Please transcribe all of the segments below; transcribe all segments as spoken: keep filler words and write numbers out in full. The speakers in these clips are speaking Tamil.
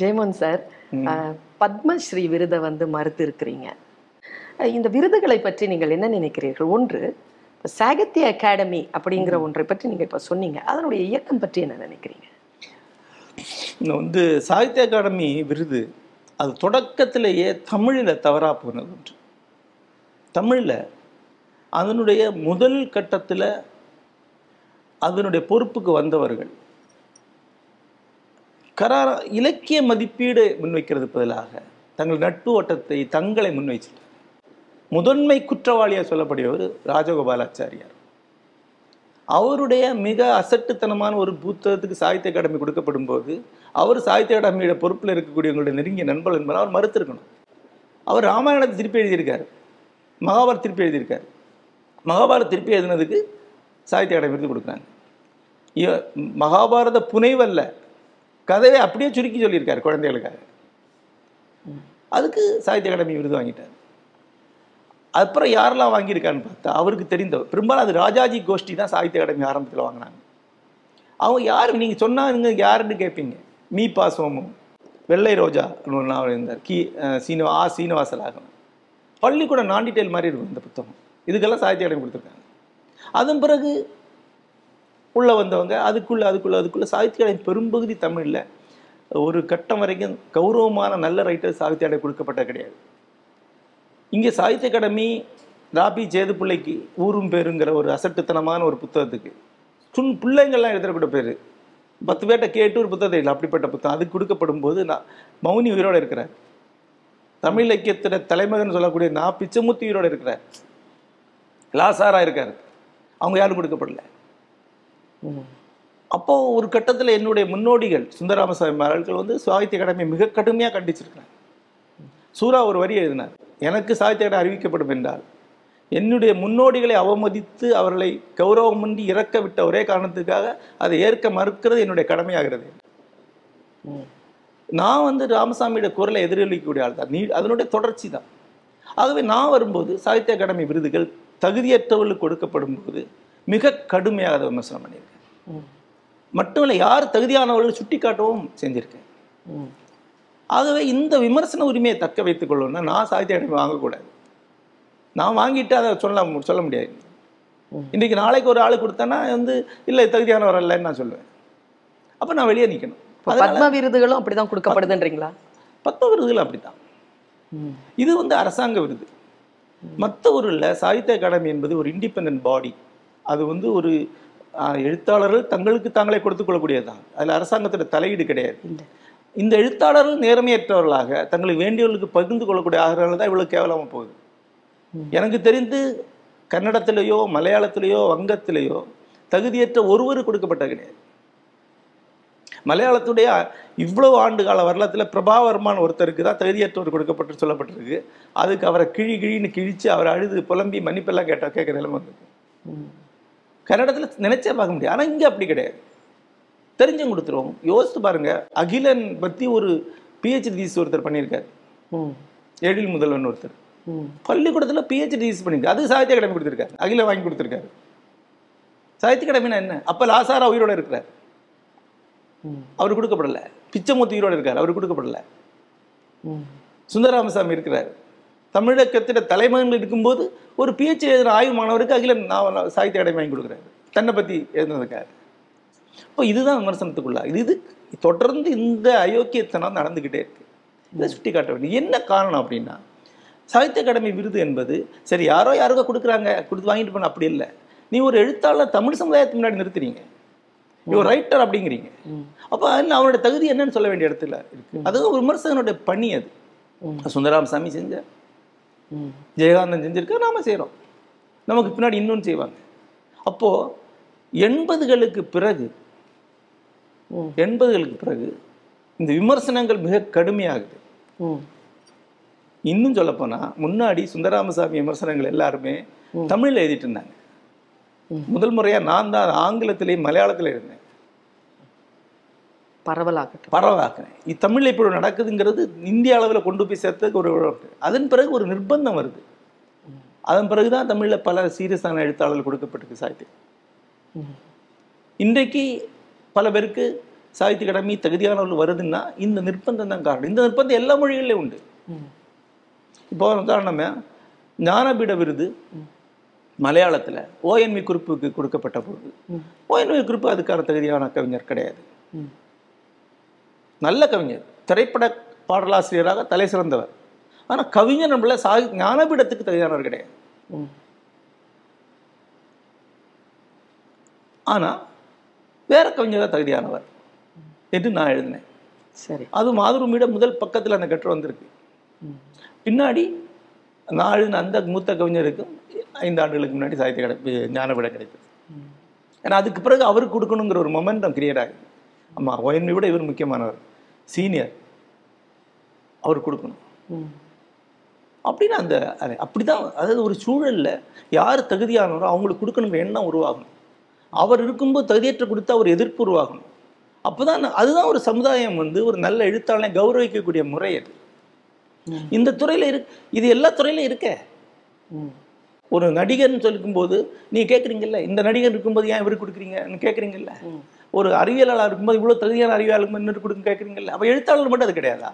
ஜெயமோன் சார், பத்மஸ்ரீ விருதை வந்து மறுத்து இருக்கிறீங்க. இந்த விருதுகளை பற்றி நீங்கள் என்ன நினைக்கிறீர்கள்? ஒன்று, சாகித்ய அகாடமி அப்படிங்கிற ஒன்றை பற்றி நீங்கள் இப்போ சொன்னீங்க, அதனுடைய இயக்கம் பற்றி என்ன நினைக்கிறீங்க? இன்னும் வந்து சாகித்ய அகாடமி விருது அது தொடக்கத்திலேயே தமிழில் தவறாக போனது ஒன்று. தமிழில் அதனுடைய முதல் கட்டத்தில் அதனுடைய பொறுப்புக்கு வந்தவர்கள் கரார இலக்கிய மதிப்பீடு முன்வைக்கிறது பதிலாக தங்கள் நட்பு ஓட்டத்தை தங்களை முன்வைச்சிட்டார். முதன்மை குற்றவாளியாக சொல்லப்படியவர் ராஜகோபாலாச்சாரியார். அவருடைய மிக அசட்டுத்தனமான ஒரு புத்தகத்துக்கு சாகித்ய அகாடமி கொடுக்கப்படும் போது அவர் சாகித்ய அகாடமியோட பொறுப்பில் இருக்கக்கூடியவங்களுடைய நெருங்கிய நண்பர்கள் என்பதை அவர் மறுத்திருக்கணும். அவர் ராமாயணத்தை திருப்பி எழுதியிருக்கார், மகாபாரத் திருப்பி எழுதியிருக்கார். மகாபாரத் திருப்பி எழுதினதுக்கு சாகித்ய அகாடமி விருது கொடுக்குறாங்க. மகாபாரத புனைவல்ல கதையை அப்படியே சுருக்கி சொல்லியிருக்காரு குழந்தைகளுக்காக, அதுக்கு சாகித்ய அகாடமி விருது வாங்கிட்டார். அப்புறம் யாரெல்லாம் வாங்கியிருக்காருன்னு பார்த்தா அவருக்கு தெரிந்தவர் பெரும்பாலும் அது ராஜாஜி கோஷ்டி தான் சாகித்ய அகாடமி ஆரம்பத்தில் வாங்கினாங்க. அவங்க யார் நீங்கள் சொன்னாங்க யாருன்னு கேட்பீங்க. மீ பா வெள்ளை ரோஜா ஒரு நாவல் இருந்தார். கி சீனிவா ஆ சீனிவாசலாகவன் பள்ளிக்கூட நான் டீட்டெயில் மாதிரி இருக்கும் இந்த புத்தகம். இதுக்கெல்லாம் சாகித்ய அகாடமி கொடுத்துருக்காங்க. அதன் பிறகு உள்ளே வந்தவங்க அதுக்குள்ளே அதுக்குள்ளே அதுக்குள்ளே சாகித்ய அகாடமி பெரும்பகுதி தமிழில் ஒரு கட்டம் வரைக்கும் கௌரவமான நல்ல ரைட்டர் சாகித்ய அகாடமி கொடுக்கப்பட்ட கிடையாது. இங்கே சாகித்ய அகாடமி ராபி சேது பிள்ளைக்கு ஊரும் பேருங்கிற ஒரு அசட்டுத்தனமான ஒரு புத்தகத்துக்கு சுன் பிள்ளைங்கள்லாம் எழுதக்கூட பேர் பத்து பேர்ட்ட கேட்டு ஒரு புத்தகத்தை இல்லை அப்படிப்பட்ட புத்தகம் அதுக்கு கொடுக்கப்படும் போது நான் மௌனி உயிரோடு இருக்கிறார். தமிழ் இலக்கியத்தோட தலைமகன் சொல்லக்கூடிய நான் பிச்சமுத்தி உயிரோடு இருக்கிறார். லாசாரா இருக்கார். அவங்க யாரும் கொடுக்கப்படல. அப்போ ஒரு கட்டத்தில் என்னுடைய முன்னோடிகள் சுந்தரராமசாமி அவர்கள் வந்து சாகித்ய அகாடமியை மிக கடுமையாக கண்டிச்சிருக்கிறார். சூரா ஒரு வரி எழுதினார், எனக்கு சாகித்ய அகாடமி அறிவிக்கப்படும் என்றால் என்னுடைய முன்னோடிகளை அவமதித்து அவர்களை கௌரவமின்றி இறக்க விட்ட ஒரே காரணத்துக்காக அதை ஏற்க மறுக்கிறது என்னுடைய கடமையாகிறது. நான் வந்து ராமசாமியோட குரலை எதிரொலிக்கக்கூடிய ஆள் தான். நீ அதனுடைய தொடர்ச்சி தான். ஆகவே நான் வரும்போது சாகித்ய அகாடமி விருதுகள் தகுதியற்றவர்களுக்கு கொடுக்கப்படும் போது மிக கடுமையாக அதை விமர்சனம் பண்ணியிருக்கேன். மட்டுமில்லை, யார் தகுதியானவர்கள் சுட்டி காட்டவும் செஞ்சுருக்கேன். ஆகவே இந்த விமர்சன உரிமையை தக்க வைத்துக் கொள்ளணும்னா நான் சாகித்ய அகாடமி வாங்கக்கூடாது. நான் வாங்கிட்டு அதை சொல்ல சொல்ல முடியாது. இன்றைக்கி நாளைக்கு ஒரு ஆள் கொடுத்தேன்னா வந்து இல்லை தகுதியானவர் இல்லைன்னு நான் சொல்லுவேன். அப்போ நான் வெளியே நிற்கணும். பத்ம விருதுகளும் அப்படி தான் கொடுக்கப்படுதுன்றீங்களா? பத்ம விருதுகளும் அப்படி தான். இது வந்து அரசாங்க விருது. மற்ற ஊரில் சாகித்ய அகாடமி என்பது ஒரு இண்டிபெண்ட் பாடி. அது வந்து ஒரு எழுத்தாளர்கள் தங்களுக்கு தாங்களே கொடுத்துக்கொள்ளக்கூடியது தான். அதில் அரசாங்கத்தோட தலையீடு கிடையாது. இந்த எழுத்தாளர்கள் நேர்மையற்றவர்களாக தங்களுக்கு வேண்டியவர்களுக்கு பகிர்ந்து கொள்ளக்கூடிய ஆகிறார்கள் தான் இவ்வளோ கேவலமாக போகுது. எனக்கு தெரிந்து கன்னடத்திலேயோ மலையாளத்திலேயோ வங்கத்திலேயோ தகுதியற்ற ஒருவரு கொடுக்கப்பட்ட கிடையாது. மலையாளத்துடைய இவ்வளோ ஆண்டுகால வரலாற்றில் பிரபாவர்மன் ஒருத்தருக்கு தான் தகுதியற்றவர் கொடுக்கப்பட்டு சொல்லப்பட்டிருக்கு. அதுக்கு அவரை கிழி கிழின்னு கிழித்து அவரை அழுது புலம்பி மன்னிப்பெல்லாம் கேட்டால் கேட்குற நிலைமை வந்திருக்கு. கன்னடத்தில் நினைச்சே பார்க்க முடியாது. ஆனால் இங்கே அப்படி கிடையாது. தெரிஞ்சும் கொடுத்துருவோம். யோசித்து பாருங்க, அகிலன் பற்றி ஒரு பிஹெச்டி தீஸ் ஒருத்தர் பண்ணியிருக்காரு. எழில் முதல்வன் ஒருத்தர் பள்ளிக்கூடத்தில் பிஹெச்டி தீஸ் பண்ணியிருக்காரு. அது சாகித்ய அகாடமி கொடுத்துருக்காரு. அகில வாங்கி கொடுத்துருக்காரு. சாகித்ய அகாடமினா என்ன? அப்போ லாசாரா உயிரோட இருக்கிறார், அவர் கொடுக்கப்படலை. பிச்சமுத்தி உயிரோடு இருக்கார், அவர் கொடுக்கப்படலை. சுந்தரராமசாமி இருக்கிறார். தமிழகத்திட தலைமகன்கள் இருக்கும்போது ஒரு பிஹெச்டி எழுதின ஆய்வு மாணவருக்கு அகில நான் சாகித்ய அகாடமி வாங்கி கொடுக்குறாரு, தன்னை பற்றி எழுதினதுக்காக. இப்போ இதுதான் விமர்சனத்துக்குள்ளா. இது இது தொடர்ந்து இந்த அயோக்கியத்தனம் நடந்துக்கிட்டே இருக்கு. இதை சுட்டி காட்ட வேண்டிய என்ன காரணம் அப்படின்னா, சாகித்ய அகாடமி விருது என்பது சரி யாரோ யாருக்கோ கொடுக்குறாங்க கொடுத்து வாங்கிட்டு போன அப்படி இல்லை. நீ ஒரு எழுத்தாளர் தமிழ் சமுதாயத்துக்கு முன்னாடி நிறுத்துறீங்க, நீ ஒரு ரைட்டர் அப்படிங்கிறீங்க. அப்போ அவனுடைய தகுதி என்னன்னு சொல்ல வேண்டிய இடத்துல இருக்கு. அது ஒரு விமர்சகனுடைய பணி. அது சுந்தரராமசாமி செஞ்சார், ஜெயகாந்தன் செஞ்சிருக்க, நாம செய்கிறோம், நமக்கு பின்னாடி இன்னொன்று செய்வாங்க. அப்போது எண்பதுகளுக்கு பிறகு எண்பதுகளுக்கு பிறகு இந்த விமர்சனங்கள் மிக கடுமையாகுது. இன்னும் சொல்லப்போனால் முன்னாடி சுந்தரராமசாமி விமர்சனங்கள் எல்லாருமே தமிழில் எழுதிட்டு இருந்தாங்க. முதல் முறையாக நான் தான் ஆங்கிலத்திலேயும் மலையாளத்தில் இருந்தேன். பரவலாக பரவலாக்குறேன் தமிழில் இப்போ நடக்குதுங்கிறது இந்திய அளவில் கொண்டு போய் சேர்த்ததுக்கு ஒரு உழவு. அதன் பிறகு ஒரு நிர்பந்தம் வருது. அதன் பிறகுதான் தமிழில் பல சீரியஸான எழுத்தாளர்கள் கொடுக்கப்பட்டிருக்கு சாகித்யம். இன்றைக்கு பல பேருக்கு சாகித்ய அகாடமி தகுதியானவர்கள் வருதுன்னா இந்த நிர்பந்தம் தான் காரணம். இந்த நிர்பந்தம் எல்லா மொழிகளிலும் உண்டு. இப்போ காரணமே ஞானபீட விருது மலையாளத்தில் ஓஎன்மை குறிப்புக்கு கொடுக்கப்பட்ட பொழுது ஓஎன்மை குறிப்பு அதுக்கான தகுதியான கவிஞர் கிடையாது. நல்ல கவிஞர், திரைப்பட பாடலாசிரியராக தலை சிறந்தவர். ஆனால் கவிஞர் நம்மள சா ஞானபீடத்துக்கு தகுதியானவர் கிடையாது. ஆனால் வேற கவிஞராக தகுதியானவர் என்று நான் எழுதினேன். சரி, அது மாதுருமிட முதல் பக்கத்தில் அந்த கட்டுரை வந்திருக்கு. பின்னாடி நான் எழுதின அந்த மூத்த கவிஞருக்கும் ஐந்து ஆண்டுகளுக்கு முன்னாடி சாகித்ய அகாடமி ஞானபீடம் கிடைத்தது. ஏன்னா அதுக்கு பிறகு அவருக்கு கொடுக்கணுங்கிற ஒரு மொமெண்டம் கிரியேட் ஆகுது. ஆமாம், ஓஎன்மை விட இவர் முக்கியமானவர், சீனியர், அவர் கொடுக்கணும் அப்படின்னு அந்த அப்படிதான். அதாவது ஒரு சூழலில் யார் தகுதியானவரோ அவங்களுக்கு கொடுக்கணுங்கிற எண்ணம் உருவாகணும். அவர் இருக்கும்போது தகுதியற்ற கொடுத்து அவர் எதிர்ப்பு உருவாகணும். அப்போ தான் அதுதான் ஒரு சமுதாயம் வந்து ஒரு நல்ல எழுத்தாளனை கௌரவிக்கக்கூடிய முறை. அது இந்த துறையில் இரு, இது எல்லா துறையிலும் இருக்க. ஒரு நடிகர்னு சொல்லிக்கும்போது நீ கேட்குறீங்கல்ல, இந்த நடிகர் இருக்கும்போது ஏன் இவருக்கு கொடுக்குறீங்கன்னு கேட்குறீங்கல்ல. ஒரு அறிவியலாளர் இருக்கும்போது இவ்வளோ தகுதியான அறிவியலாளர் இன்னொரு கொடுக்குன்னு கேட்குறீங்கல்ல. அப்போ எழுத்தாளர் மட்டும் அது கிடையாதா?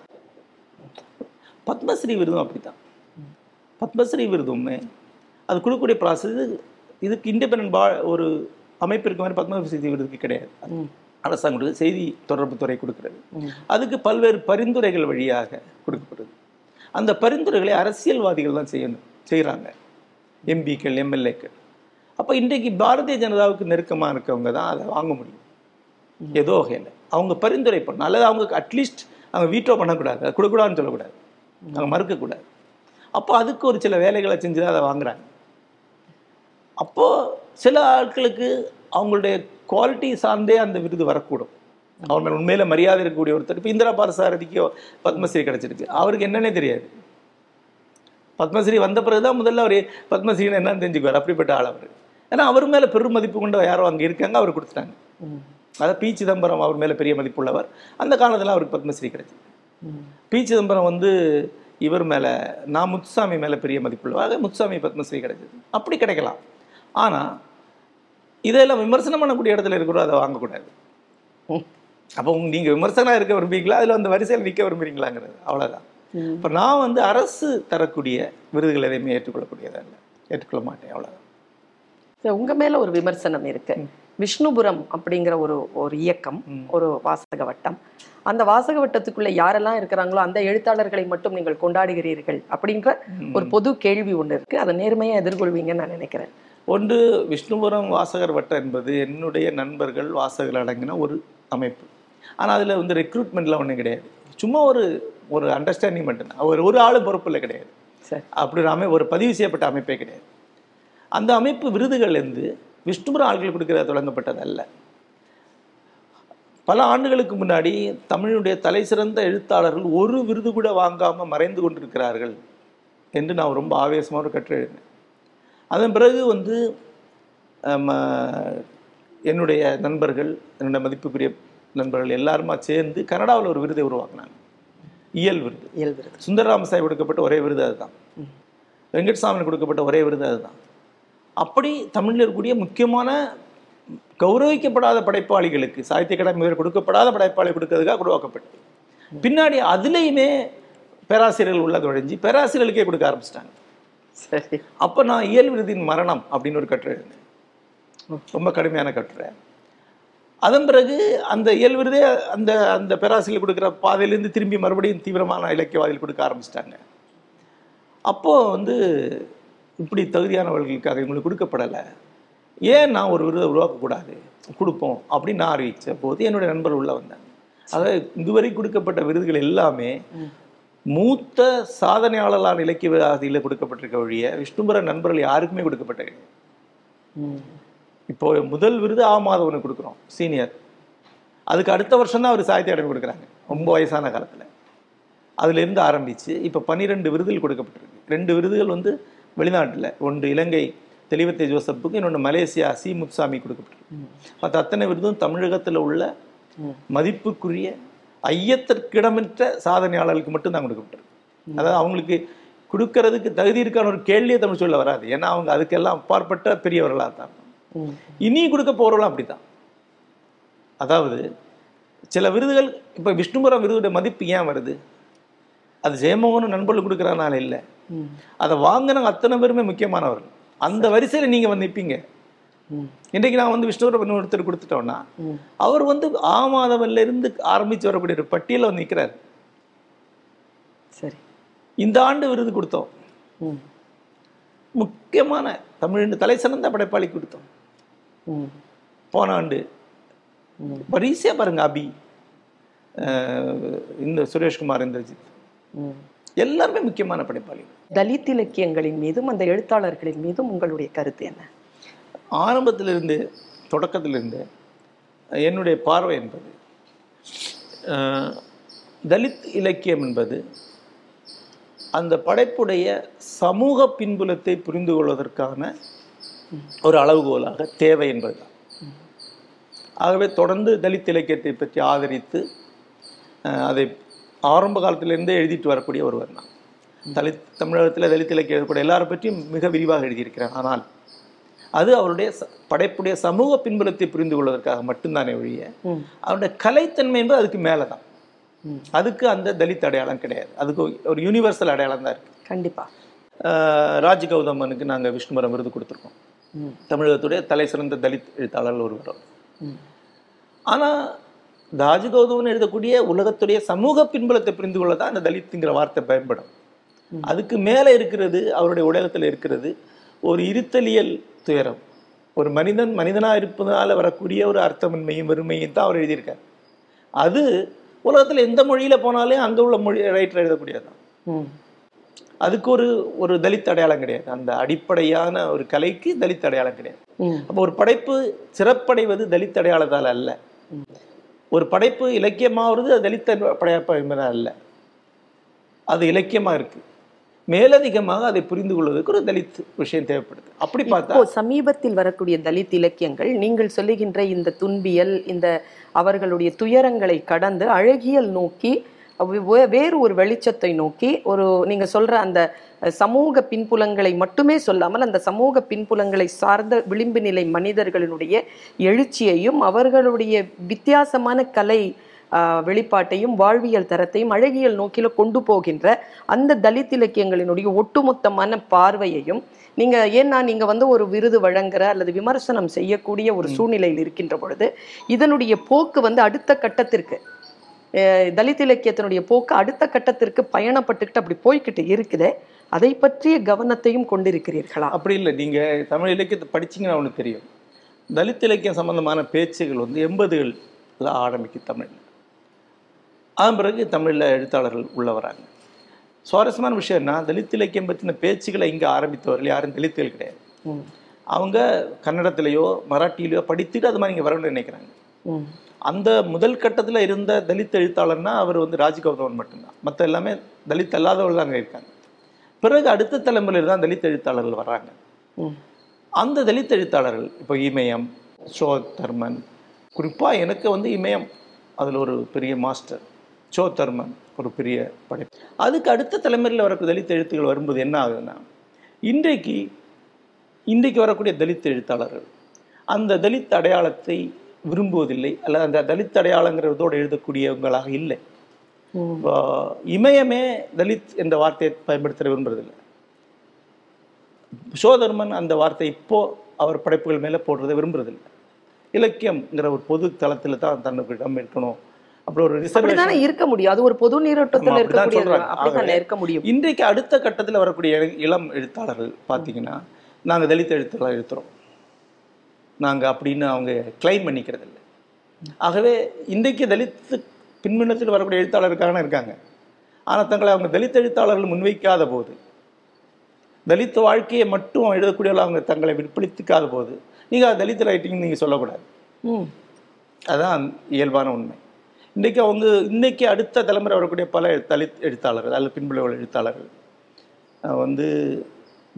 பத்மஸ்ரீ விருதும் அப்படி தான். பத்மஸ்ரீ விருதுமே அது கொடுக்கக்கூடிய ப்ராசஸ். இதுக்கு இண்டிபெண்டன்ட் பா ஒரு அமைப்பு இருக்க மாதிரி பத்மஸ்ரீ விருதுக்கு கிடையாது. அரசாங்கம் செய்தி தொடர்பு துறை கொடுக்கிறது. அதுக்கு பல்வேறு பரிந்துரைகள் வழியாக கொடுக்கப்படுது. அந்த பரிந்துரைகளை அரசியல்வாதிகள் தான் செய்யணும், செய்கிறாங்க, எம்பிக்கள், எம்எல்ஏக்கள். அப்போ இன்றைக்கு பாரதிய ஜனதாவுக்கு நெருக்கமாக இருக்கவங்க தான் அதை வாங்க முடியும். ஏதோ வகையில் அவங்க பரிந்துரை பண்ணணும், அல்லது அவங்க அட்லீஸ்ட் அவங்க வீட்டோ பண்ணக்கூடாது, அது கொடுக்கூடாதுன்னு சொல்லக்கூடாது, அவங்க மறுக்கக்கூடாது. அப்போ அதுக்கு ஒரு சில வேலைகளை செஞ்சு தான் அதை வாங்குறாங்க. அப்போது சில ஆட்களுக்கு அவங்களுடைய குவாலிட்டி சார்ந்தே அந்த விருது வரக்கூடும். அவங்க மேலே உண்மையில மரியாதை இருக்கக்கூடிய ஒருத்தர். இப்போ இந்திராபாரசாரதிக்கியோ பத்மஸ்ரீ கிடைச்சிருக்கு, அவருக்கு என்னன்னே தெரியாது. பத்மஸ்ரீ வந்த பிறகுதான் முதல்ல அவர் பத்மஸ்ரீன்னு என்னன்னு தெரிஞ்சுக்குவார். அப்படிப்பட்ட ஆள் அவர். ஏன்னா அவர் மேலே பெரும் மதிப்பு கொண்டு யாரோ அங்கே இருக்காங்க, அவர் கொடுத்துட்டாங்க. அதாவது பி சிதம்பரம் அவர் மேலே பெரிய மதிப்பு உள்ளவர், அந்த காலத்தில் அவருக்கு பத்மஸ்ரீ கிடைச்சிருக்கு. பி சிதம்பரம் வந்து இவர் மேலே, நான் முத்துசாமி மேலே பெரிய மதிப்பு உள்ளவாக முத்துசாமி பத்மஸ்ரீ கிடைச்சது. அப்படி கிடைக்கலாம். ஆனால் இதெல்லாம் விமர்சனம் பண்ணக்கூடிய இடத்துல இருக்கிறோம், அதை வாங்கக்கூடாது. அப்போ நீங்கள் விமர்சனாக இருக்க விரும்புறீங்களா, அதில் அந்த வரிசையில் நிற்க விரும்புறீங்களாங்கிறது அவ்வளோதான். இப்போ நான் வந்து அரசு தரக்கூடிய விருதுகள் எதையுமே ஏற்றுக்கொள்ளக்கூடியதாக இல்லை, ஏற்றுக்கொள்ள மாட்டேன், அவ்வளோதான். உங்கள் மேலே ஒரு விமர்சனம் இருக்கு. விஷ்ணுபுரம் அப்படிங்கிற ஒரு ஒரு இயக்கம், ஒரு வாசக வட்டம். அந்த வாசக வட்டத்துக்குள்ளே யாரெல்லாம் இருக்கிறாங்களோ அந்த எழுத்தாளர்களை மட்டும் நீங்கள் கொண்டாடுகிறீர்கள் அப்படிங்கிற ஒரு பொது கேள்வி ஒன்று இருக்கு. அதை நேர்மையாக எதிர்கொள்வீங்கன்னு நான் நினைக்கிறேன். ஒன்று, விஷ்ணுபுரம் வாசகர் வட்டம் என்பது என்னுடைய நண்பர்கள் வாசகர்கள் அடங்கின ஒரு அமைப்பு. ஆனால் அதில் வந்து ரெக்ரூட்மெண்ட்லாம் ஒன்றும் கிடையாது. சும்மா ஒரு ஒரு அண்டர்ஸ்டாண்டிங் மட்டும்தான். ஒரு ஒரு ஆளும் பொறுப்பில் கிடையாது. சரி, அப்படி ஒரு அமை ஒரு பதிவு செய்யப்பட்ட அமைப்பே கிடையாது. அந்த அமைப்பு விருதுகள்லேருந்து விஷ்ணுபுரம் ஆள்கள் கொடுக்கிற தொடங்கப்பட்டதல்ல. பல ஆண்டுகளுக்கு முன்னாடி தமிழுடைய தலை சிறந்த எழுத்தாளர்கள் ஒரு விருது கூட வாங்காமல் மறைந்து கொண்டிருக்கிறார்கள் என்று நான் ரொம்ப ஆவேசமாக ஒரு கட்டுரை எழுதினேன். அதன் பிறகு வந்து என்னுடைய நண்பர்கள், என்னுடைய மதிப்புக்குரிய நண்பர்கள் எல்லாருமா சேர்ந்து கனடாவில் ஒரு விருதை உருவாக்குனாங்க. இயல் விருது, இயல் விருது. சுந்தரராமசாமி கொடுக்கப்பட்ட ஒரே விருது அதுதான். வெங்கட்சாமி கொடுக்கப்பட்ட ஒரே விருது அதுதான். அப்படி தமிழில் இருக்கக்கூடிய முக்கியமான கௌரவிக்கப்படாத படைப்பாளிகளுக்கு, சாகித்ய அகாடமி கொடுக்கப்படாத படைப்பாளி கொடுக்கறதுக்காக உருவாக்கப்பட்டு பின்னாடி அதுலேயுமே பேராசிரியர்கள் உள்ளது ஒழிஞ்சு பேராசிரியர்களுக்கே கொடுக்க ஆரம்பிச்சிட்டாங்க. சரி, அப்போ நான் இயல் விருதின் மரணம் அப்படின்னு ஒரு கட்டுரை எழுதினேன். ரொம்ப கடுமையான கட்டுரை. அதன் பிறகு அந்த இயல் விருதே அந்த அந்த பேராசிரியர் கொடுக்குற பாதையிலேருந்து திரும்பி மறுபடியும் தீவிரமான இலக்கியவாதிகள் கொடுக்க ஆரம்பிச்சிட்டாங்க. அப்போது வந்து இப்படி தகுதியானவர்களுக்காக இவங்களுக்கு கொடுக்கப்படலை, ஏன் நான் ஒரு விருதை உருவாக்கக்கூடாது, கொடுப்போம் அப்படின்னு நான் அறிவித்த போது என்னுடைய நண்பர் உள்ளே வந்தாங்க. அதாவது இதுவரை கொடுக்கப்பட்ட விருதுகள் எல்லாமே மூத்த சாதனையாளர்களான இலக்கியவாதியில் கொடுக்கப்பட்டிருக்க வழிய விஷ்ணுபுரம் நண்பர்கள் யாருக்குமே கொடுக்கப்பட்ட கிடையாது. இப்போ முதல் விருது ஆ மாதவனுக்கு கொடுக்குறோம், சீனியர். அதுக்கு அடுத்த வருஷம் தான் அவர் சாகித்ய அகாடமி கொடுக்குறாங்க, ரொம்ப வயசான காலத்தில். அதுலேருந்து ஆரம்பித்து இப்போ பன்னிரெண்டு விருதுகள் கொடுக்கப்பட்டிருக்கு. ரெண்டு விருதுகள் வந்து வெளிநாட்டில், ஒன்று இலங்கை தெளிவத்தை ஜோசப்புக்கு, இன்னொன்று மலேசியா சி முசாமி கொடுக்கப்பட்டிருக்கு. மற்ற அத்தனை விருதும் தமிழகத்தில் உள்ள மதிப்புக்குரிய ஐயத்திற்கிடமற்ற சாதனையாளர்களுக்கு மட்டும்தான் கொடுக்கப்பட்டிருக்கு. அதாவது அவங்களுக்கு கொடுக்கறதுக்கு தகுதி இருக்கான ஒரு கேள்வியை தமிழ் சொல்ல வராது. ஏன்னா அவங்க அதுக்கெல்லாம் அப்பாற்பட்ட பெரியவர்களாக தான் இனி கொடுக்க போகிறவங்களும் அப்படி தான். அதாவது சில விருதுகள் இப்போ விஷ்ணுபுரம் விருதுடைய மதிப்பு ஏன் வருது? அது ஜெயமோகன் நண்பர்கள் கொடுக்குறதுனால இல்லை, அதை வாங்கின அத்தனை பேருமே முக்கியமானவர்கள். அந்த வரிசையில் நீங்கள் வந்து நிற்பீங்க. இன்றைக்கு நான் வந்து விஷ்ணுபுரம் ஒருத்தர் கொடுத்துட்டோன்னா அவர் வந்து ஆ மாதவன்ல இருந்து ஆரம்பித்து வரக்கூடிய ஒரு பட்டியலில் வந்து நிற்கிறார். சரி, இந்த ஆண்டு விருது கொடுத்தோம், முக்கியமான தமிழ் தலை சிறந்த படைப்பாளி கொடுத்தோம். போன ஆண்டு பரிசியாக பாருங்க, அபி, இந்த சுரேஷ்குமார், இந்திரஜித், எல்லாருமே முக்கியமான படைப்பாளி. தலித் இலக்கியங்களின் மீதும் அந்த எழுத்தாளர்களின் மீதும் உங்களுடைய கருத்து என்ன? ஆரம்பத்திலிருந்து, தொடக்கத்திலிருந்து என்னுடைய பார்வை என்பது, தலித் இலக்கியம் என்பது அந்த படைப்புடைய சமூக பின்புலத்தை புரிந்து கொள்வதற்கான ஒரு அளவுகோலாக தேவை என்பதுதான். ஆகவே தொடர்ந்து தலித் இலக்கியத்தை பற்றி ஆதரித்து அதை ஆரம்ப காலத்திலேருந்தே எழுதிட்டு வரக்கூடிய ஒருவர் நான். தலித் தமிழகத்தில் தலித் இலக்கியம் எழுதக்கூடிய எல்லாரை பற்றியும் மிக விரிவாக எழுதியிருக்கிறேன். ஆனால் அது அவருடைய படைப்புடைய சமூக பின்புலத்தை புரிந்து கொள்வதற்காக மட்டும்தானே ஒழிய அவருடைய கலைத்தன்மை என்பது அதுக்கு மேலே தான். அதுக்கு அந்த தலித் அடையாளம் கிடையாது, அதுக்கு ஒரு யூனிவர்சல் அடையாளம் தான் இருக்குது. கண்டிப்பாக ராஜ் கௌதமனுக்கு நாங்கள் விஷ்ணுபுரம் விருது கொடுத்துருக்கோம். தமிழகத்துடைய தலை சிறந்த தலித் எழுத்தாளர்கள் ஒருவர். ஆனால் ராஜகோதமன் எழுதக்கூடிய உலகத்துடைய சமூக பின்புலத்தை புரிந்து கொள்ள தான் அந்த தலித்துங்கிற வார்த்தை பயன்படும். அதுக்கு மேலே இருக்கிறது, அவருடைய உலகத்தில் இருக்கிறது ஒரு இருத்தலியல் துயரம், ஒரு மனிதன் மனிதனாக இருப்பதனால வரக்கூடிய ஒரு அர்த்தமின்மையும் வெறுமையும் தான் அவர் எழுதியிருக்கார். அது உலகத்தில் எந்த மொழியில் போனாலும் அங்கே உள்ள மொழி ரைட்டர் எழுதக்கூடியதான். அதுக்கு ஒரு ஒரு தலித் அடையாளம் கிடையாது. அந்த அடிப்படையான ஒரு கலைக்கு தலித் அடையாளம் கிடையாது. அப்போ ஒரு படைப்பு சிறப்படைவது தலித் அடையாளத்தால் அல்ல, ஒரு படைப்பு இலக்கியமாகிறது அது தலித் படையப்படையினால் அல்ல, அது இலக்கியமாக இருக்குது. மேலதிகமாக அதை புரிந்து கொள்வதற்கு ஒரு தலித் விஷயம் தேவைப்படுது. அப்படி பார்த்தா சமீபத்தில் வரக்கூடிய தலித் இலக்கியங்கள் நீங்கள் சொல்லுகின்ற இந்த துன்பியல், இந்த அவர்களுடைய துயரங்களை கடந்து அழகியல் நோக்கி, வேறு ஒரு வெளிச்சத்தை நோக்கி, ஒரு நீங்க சொல்ற அந்த சமூக பின்புலங்களை மட்டுமே சொல்லாமல் அந்த சமூக பின்புலங்களை சார்ந்த விளிம்பு நிலை மனிதர்களினுடைய எழுச்சியையும் அவர்களுடைய வித்தியாசமான கலை வெளிப்பாட்டையும் வாழ்வியல் தரத்தையும் அழகியல் நோக்கில கொண்டு போகின்ற அந்த தலித் இலக்கியங்களினுடைய ஒட்டுமொத்தமான பார்வையையும் நீங்க, ஏன்னா நீங்க வந்து ஒரு விருது வழங்குற அல்லது விமர்சனம் செய்யக்கூடிய ஒரு சூழ்நிலையில் இருக்கின்ற பொழுது இதனுடைய போக்கு வந்து அடுத்த கட்டத்திற்கு, தலித் இலக்கியத்தினுடைய போக்கு அடுத்த கட்டத்திற்கு பயணப்பட்டுக்கிட்டு அப்படி போய்கிட்டு இருக்குது. அதை பற்றிய கவனத்தையும் கொண்டிருக்கிறீர்களா? அப்படி இல்லை, நீங்கள் தமிழ் இலக்கியத்தை படிச்சிங்கன்னா அவனுக்கு தெரியும். தலித் இலக்கியம் சம்பந்தமான பேச்சுகள் வந்து எண்பதுகளில் ஆரம்பிக்கும் தமிழ். அதன் பிறகு தமிழில் எழுத்தாளர்கள் உள்ளே வராங்க. சுவாரஸ்யமான விஷயம்னா தலித் இலக்கியம் பற்றின பேச்சுகளை இங்கே ஆரம்பித்தவர்கள் யாரும் தலித்துகள் கிடையாது. அவங்க கன்னடத்திலேயோ மராட்டியிலையோ படித்துட்டு அது மாதிரி இங்கே வரணும்னு நினைக்கிறாங்க. அந்த முதல் கட்டத்தில் இருந்த தலித் எழுத்தாளர்னா அவர் வந்து ராஜகோபாலாச்சாரியார் மட்டும்தான், மற்ற எல்லாமே தலித் அல்லாதவர்கள் அங்கே இருக்காங்க. பிறகு அடுத்த தலைமுறையில் தான் தலித் எழுத்தாளர்கள் வர்றாங்க. அந்த தலித் எழுத்தாளர்கள் இப்போ இமயம், சோ தர்மன், குறிப்பாக எனக்கு வந்து இமயம் அதில் ஒரு பெரிய மாஸ்டர், சோ தர்மன் ஒரு பெரிய படை. அதுக்கு அடுத்த தலைமுறையில் வரக்கூடிய தலித் எழுத்துக்கள் வரும்போது என்ன ஆகுதுன்னா, இன்றைக்கு இன்றைக்கு வரக்கூடிய தலித் எழுத்தாளர்கள் அந்த தலித் அடையாளத்தை விரும்புவதில்லை, அல்லது அந்த தலித் அடையாளங்கிறதோடு எழுதக்கூடியவங்களாக இல்லை. இமயமே தலித் என்ற வார்த்தையை பயன்படுத்த விரும்புறதில்லை. சோதர்மன் அந்த வார்த்தை இப்போ அவர் படைப்புகள் மேலே போடுறதை விரும்புறதில்லை. இலக்கியம்ங்கிற ஒரு பொது தளத்தில் தான் தன்னுக்கு இடம் இருக்கணும். அப்புறம் ஒரு ரிசர்வேஷன் இருக்க முடியும், அது ஒரு பொது நீரோட்டத்தில் இருக்க முடியும். இன்றைக்கு அடுத்த கட்டத்தில் வரக்கூடிய இளம் எழுத்தாளர்கள் பார்த்தீங்கன்னா, நாங்கள் தலித் எழுத்தாளர் எழுத்துறோம் நாங்கள் அப்படின்னு அவங்க கிளைம் பண்ணிக்கிறது இல்லை. ஆகவே இன்றைக்கு தலித்து பின்மின்னத்தில் வரக்கூடிய எழுத்தாளருக்கான இருக்காங்க. ஆனால் தங்களை அவங்க தலித் எழுத்தாளர்கள் முன்வைக்காத போது, தலித் வாழ்க்கையை மட்டும் எழுதக்கூடியவர்கள் அவங்க தங்களை விற்பழித்துக்காத போது நீங்கள் தலித் ரைட்டிங் நீங்கள் சொல்லக்கூடாது. அதுதான் இயல்பான உண்மை. இன்றைக்கி அவங்க இன்றைக்கி அடுத்த தலைமுறை வரக்கூடிய பல தலித் எழுத்தாளர்கள் அல்லது பின்புலவர்கள் எழுத்தாளர்கள் வந்து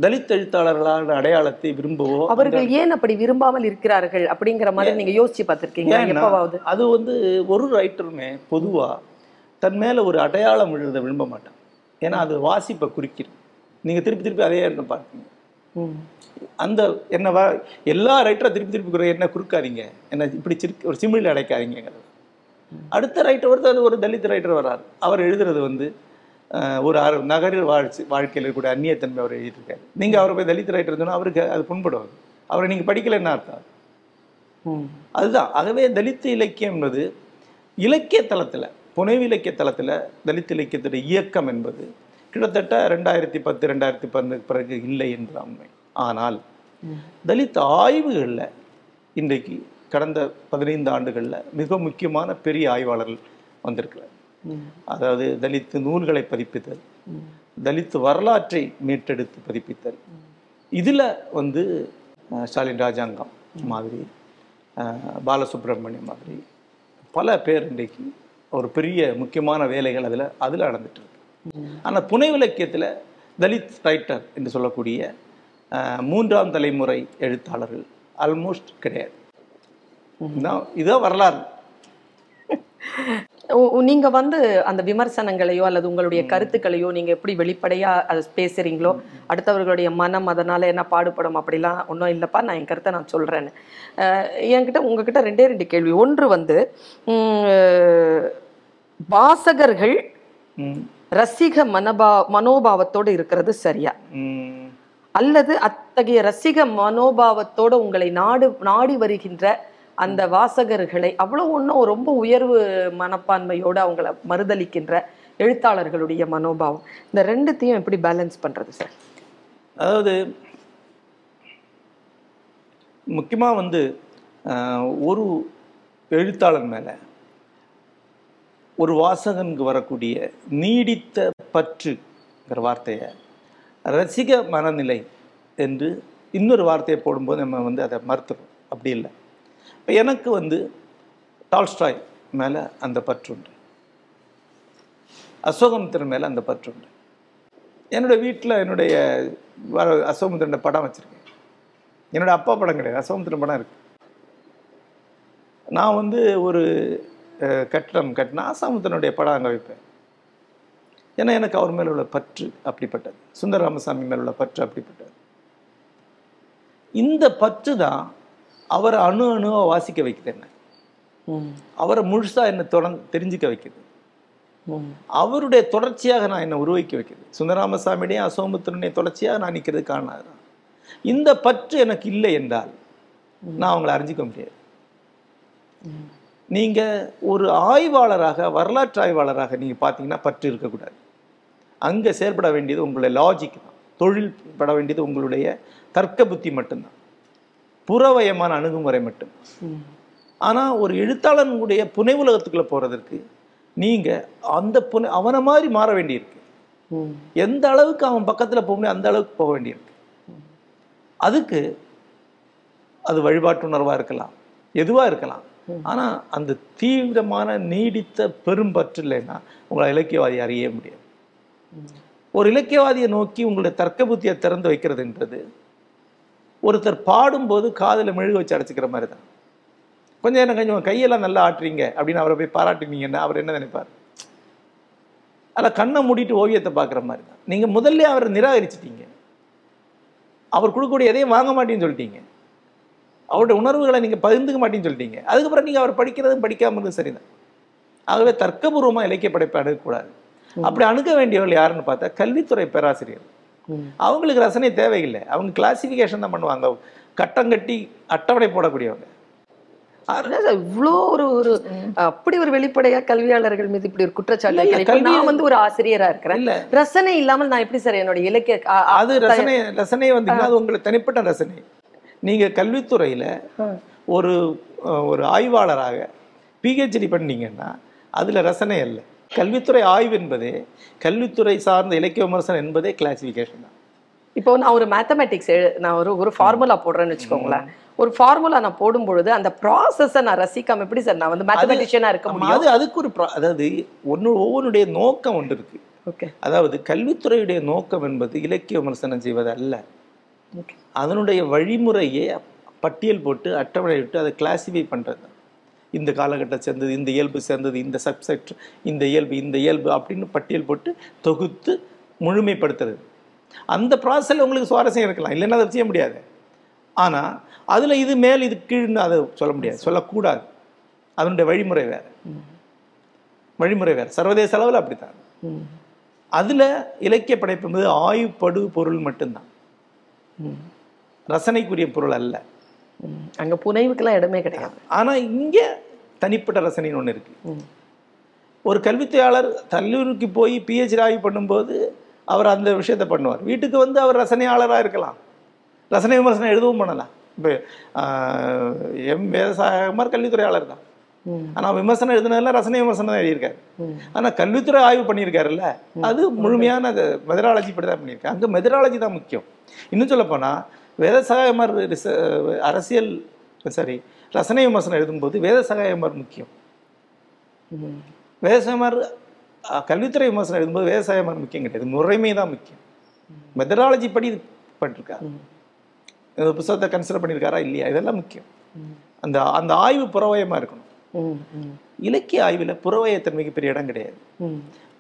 தலித் எழுத்தாளர்களான அடையாளத்தை விரும்பவோ, அவர்கள் ஏன் அப்படி விரும்பாமல் இருக்கிறார்கள் அப்படிங்கிற மாதிரி நீங்க யோசிச்சு பார்த்துருக்கீங்க? அது வந்து ஒரு ரைட்டருமே பொதுவா தன் மேல ஒரு அடையாளம் விழுறத விரும்ப மாட்டான். ஏன்னா அது வாசிப்பை குறிக்கிறது. நீங்க திருப்பி திருப்பி அதே இருந்து பாருங்க. அந்த என்னவா எல்லா ரைட்டரும் திருப்பி திருப்பி என்ன குறுக்காதீங்க, என்ன இப்படி ஒரு சிமிழில் அடைக்காதீங்கிறது. அடுத்த ரைட்டர் ஒருத்தர் ஒரு தலித் ரைட்டர் வர்றார். அவர் எழுதுறது வந்து ஒரு ஆறு நகர வாழ்ச்சி வாழ்க்கையில் இருக்கக்கூடிய அந்நியத்தன்மை அவர் எழுதியிருக்காரு. நீங்கள் அவரை போய் தலித் ரைட்டர் சொன்னால் அவருக்கு அது புண்படுவது, அவரை நீங்கள் படிக்கலைன்னு அர்த்தம். அதுதான். ஆகவே தலித்து இலக்கியம் என்பது இலக்கிய தளத்தில், புனைவு இலக்கிய தளத்தில் தலித் இலக்கியத்துடைய இயக்கம் என்பது கிட்டத்தட்ட ரெண்டாயிரத்தி பத்து ரெண்டாயிரத்தி பன்னெண்டுக்கு பிறகு இல்லை என்ற உண்மை. ஆனால் தலித் ஆய்வுகளில் இன்றைக்கு கடந்த பதினைந்து ஆண்டுகளில் மிக முக்கியமான பெரிய ஆய்வாளர்கள் வந்திருக்கிறார். அதாவது தலித்து நூல்களை பதிப்பித்தல், தலித்து வரலாற்றை மீட்டெடுத்து பதிப்பித்தல், இதில் வந்து ஸ்டாலின் ராஜாங்கம் மாதிரி, பாலசுப்ரமணியம் மாதிரி பல பேர் இன்றைக்கு ஒரு பெரிய முக்கியமான வேலைகள் அதில் அதில் நடந்துட்டு இருக்கு. ஆனால் புனைவிலக்கியத்தில் தலித் ரைட்டர் என்று சொல்லக்கூடிய மூன்றாம் தலைமுறை எழுத்தாளர்கள் ஆல்மோஸ்ட் கிடையாது. இதோ வரலாறு. நீங்க வந்து அந்த விமர்சனங்களையோ அல்லது உங்களுடைய கருத்துக்களையோ நீங்க எப்படி வெளிப்படையா அதை பேசுறீங்களோ, அடுத்தவர்களுடைய மனம் அதனால என்ன பாடுபடும் அப்படிலாம் ஒன்றும் இல்லைப்பா, நான் என் கருத்தை நான் சொல்றேன்னு. என்கிட்ட உங்ககிட்ட ரெண்டே ரெண்டு கேள்வி. ஒன்று வந்து வாசகர்கள் ரசிக மனோபா மனோபாவத்தோடு இருக்கிறது சரியா, அல்லது அத்தகைய ரசிக மனோபாவத்தோடு உங்களை நாடு நாடி வருகின்ற அந்த வாசகர்களை அவ்வளோ ஒன்றும் ரொம்ப உயர்வு மனப்பான்மையோடு அவங்கள மறுதளிக்கின்ற எழுத்தாளர்களுடைய மனோபாவம், இந்த ரெண்டுத்தையும் எப்படி பேலன்ஸ் பண்ணுறது சார்? அதாவது முக்கியமாக வந்து ஒரு எழுத்தாளர் மேலே ஒரு வாசகனுக்கு வரக்கூடிய நீடித்த பற்றுங்கிற வார்த்தையை ரசிக மனநிலை என்று இன்னொரு வார்த்தையை போடும்போது நம்ம வந்து அதை மறுத்துறோம். அப்படி இல்லை. இப்போ எனக்கு வந்து டால்ஸ்டாய் மேலே அந்த பற்றுண்டு, அசோகமுத்திரன் மேலே அந்த பற்றுண்டு. என்னுடைய வீட்டில் என்னுடைய அசோகமுத்திரன் படம் வச்சுருக்கேன். என்னோடய அப்பா படம் கிடையாது, அசோகமுத்திரன் படம் இருக்குது. நான் வந்து ஒரு கட்டிடம் கட்டினா அசோகமுத்திரனுடைய படம் அங்கே வைப்பேன். ஏன்னா எனக்கு அவர் மேலே உள்ள பற்று அப்படிப்பட்டது, சுந்தரராமசாமி மேலே உள்ள பற்று அப்படிப்பட்டது. இந்த பற்று தான் அவரை அணு அணுவாக வாசிக்க வைக்குது, என்ன அவரை முழுசாக என்னை தொடர் தெரிஞ்சிக்க வைக்குது, அவருடைய தொடர்ச்சியாக நான் என்னை உருவாக்கி வைக்குது. சுந்தரராமசாமியுடையும் அசோகமுத்திரனுடைய தொடர்ச்சியாக நான் நிற்கிறது காரணாதான். இந்த பற்று எனக்கு இல்லை என்றால் நான் அவங்களை அறிஞ்சிக்க முடியாது. நீங்கள் ஒரு ஆய்வாளராக, வரலாற்று ஆய்வாளராக நீங்கள் பார்த்தீங்கன்னா பற்று இருக்கக்கூடாது. அங்கே செயற்பட வேண்டியது உங்களுடைய லாஜிக் தான், தொழில் பட வேண்டியது உங்களுடைய தர்க்க புத்தி மட்டும்தான், புறவயமான அணுகுமுறை மட்டும். ஆனால் ஒரு எழுத்தாளனுடைய புனை உலகத்துக்குள்ளே போகிறதுக்கு நீங்கள் அந்த புனை அவனை மாதிரி மாற வேண்டியிருக்கு. எந்த அளவுக்கு அவன் பக்கத்தில் போக முடியும் அந்த அளவுக்கு போக வேண்டியிருக்கு. அதுக்கு அது வழிபாட்டு உணர்வாக இருக்கலாம், எதுவாக இருக்கலாம். ஆனால் அந்த தீவிரமான நீடித்த பெரும்பற்று இல்லைன்னா உங்களை இலக்கியவாதி அறிய முடியாது. ஒரு இலக்கியவாதியை நோக்கி உங்களுடைய தர்க்க புத்தியை திறந்து வைக்கிறதுன்றது ஒருத்தர் பாடும்போது காதில் மெழுகு வச்சு அடைச்சிக்கிற மாதிரி தான். கொஞ்சம் நேரம் கொஞ்சம் கையெல்லாம் நல்லா ஆட்டுறீங்க அப்படின்னு அவரை போய் பாராட்டினீங்கன்னா அவர் என்ன நினைப்பார்? அதில் கண்ணை மூடிட்டு ஓவியத்தை பார்க்குற மாதிரி தான். நீங்கள் முதல்ல அவரை நிராகரிச்சிட்டீங்க, அவர் கொடுக்கக்கூடிய எதையும் வாங்க மாட்டேன்னு சொல்லிட்டீங்க, அவருடைய உணர்வுகளை நீங்கள் பகிர்ந்துக்க மாட்டேன்னு சொல்லிட்டீங்க. அதுக்கப்புறம் நீங்கள் அவர் படிக்கிறதும் படிக்காமல் இருந்தது சரிதான். ஆகவே தர்க்கபூர்வமாக இலக்கிய படைப்பை அணுகக்கூடாது. அப்படி அணுக வேண்டியவர்கள் யாருன்னு பார்த்தா கல்வித்துறை பேராசிரியர். அவங்களுக்கு ரசனை தேவையில்லை, அவங்க கிளாசிஃபிகேஷன் தான் பண்ணுவாங்க, கட்டம் கட்டி அட்டவணை போடக்கூடியவங்க. இவ்வளோ ஒரு ஒரு அப்படி ஒரு வெளிப்படையா கல்வியாளர்கள் மீது இப்படி ஒரு குற்றச்சாட்டு. நான் வந்து ஒரு ஆசிரியரா இருக்கிறேன், இல்ல ரசனை இல்லாமல் நான் எப்படி சார் என்னோட இலக்கிய அது ரசனை ரசனை வந்து அது உங்களுக்கு தனிப்பட்ட ரசனை. நீங்க கல்வித்துறையில ஒரு ஒரு ஆய்வாளராக பிஹெச்டி பண்ணீங்கன்னா அதுல ரசனை இல்லை. கல்வித்துறை ஆய்வு என்பதே, கல்வித்துறை சார்ந்த இலக்கிய விமர்சனம் என்பதே கிளாசிஃபிகேஷன் தான். இப்போ நான் ஒரு மேத்தமேட்டிக்ஸ் நான் ஒரு ஒரு ஃபார்முலா போடுறேன்னு வச்சுக்கோங்களேன். ஒரு ஃபார்முலா நான் போடும்பொழுது அந்த ப்ராசஸை நான் ரசிக்காம எப்படி சார் நான் வந்து மேத்தமேட்டிஷியனாக இருக்க முடியும்? அது அதுக்கு ஒரு அதாவது ஒன்று ஒவ்வொன்றுடைய நோக்கம் ஒன்று இருக்கு. ஓகே, அதாவது கல்வித்துறையுடைய நோக்கம் என்பது இலக்கிய விமர்சனம் செய்வது அல்ல. அதனுடைய வழிமுறையே பட்டியல் போட்டு அட்டவணை விட்டு அதை கிளாசிஃபை பண்ணுறது தான். இந்த காலகட்டம் சேர்ந்தது, இந்த இயல்பு சேர்ந்தது, இந்த சப்செக்ட், இந்த இயல்பு, இந்த இயல்பு அப்படின்னு பட்டியல் போட்டு தொகுத்து முழுமைப்படுத்துறது. அந்த ப்ராசஸில் உங்களுக்கு சுவாரஸ்யம் இருக்கலாம், இல்லைன்னா அதை செய்ய முடியாது. ஆனால் அதில் இது மேல் இது கீழ்னு அதை சொல்ல முடியாது, சொல்லக்கூடாது. அதனுடைய வழிமுறை வேறு. வழிமுறை வேறு, சர்வதேச அளவில் அப்படித்தான். அதில் இலக்கிய படைப்பு என்பது ஆயுப்படு பொருள் மட்டும்தான், ரசனைக்குரிய பொருள் அல்ல. அங்கே புனைவுக்கெல்லாம் இடமே கிடையாது. ஆனால் இங்கே தனிப்பட்ட ரசனைன்னு ஒன்று இருக்குது. ஒரு கல்வித்தையாளர் கல்லூரிக்கு போய் பிஹெச்டி ஆய்வு பண்ணும்போது அவர் அந்த விஷயத்தை பண்ணுவார். வீட்டுக்கு வந்து அவர் ரசனையாளராக இருக்கலாம், ரசனை விமர்சனம் எழுதவும் பண்ணலாம். இப்போ எம் வேதசகாயம் கல்வித்துறையாளர் தான், ஆனால் விமர்சனம் எழுதுனதுல ரசனை விமர்சனம் தான் எழுதியிருக்காரு. ஆனால் கல்வித்துறை ஆய்வு பண்ணியிருக்காருல்ல, அது முழுமையான அது மெதடாலஜி படி தான் பண்ணியிருக்காரு. அங்கே மெதடாலஜி தான் முக்கியம். இன்னும் சொல்லப்போனால் வேதசகாயமார் அரசியல் சாரி ரசனை விமர்சனம் எழுதும்போது வேதசகாயமார் முக்கியம், வேதசகாயமார் கல்வித்துறை விமர்சனம் எழுதும்போது வேதசகாயமார் முக்கியம் கிடையாது, முறைமை தான் முக்கியம். மெதடாலஜி படி இது பண்ணிருக்காரு, இந்த புத்தகத்தை கன்சிடர் பண்ணியிருக்காரா இல்லையா, இதெல்லாம் முக்கியம். அந்த அந்த ஆய்வு புறவயமாக இருக்கணும். இலக்கிய ஆய்வில் புறவயத்தன்மைக்கு பெரிய இடம் கிடையாது.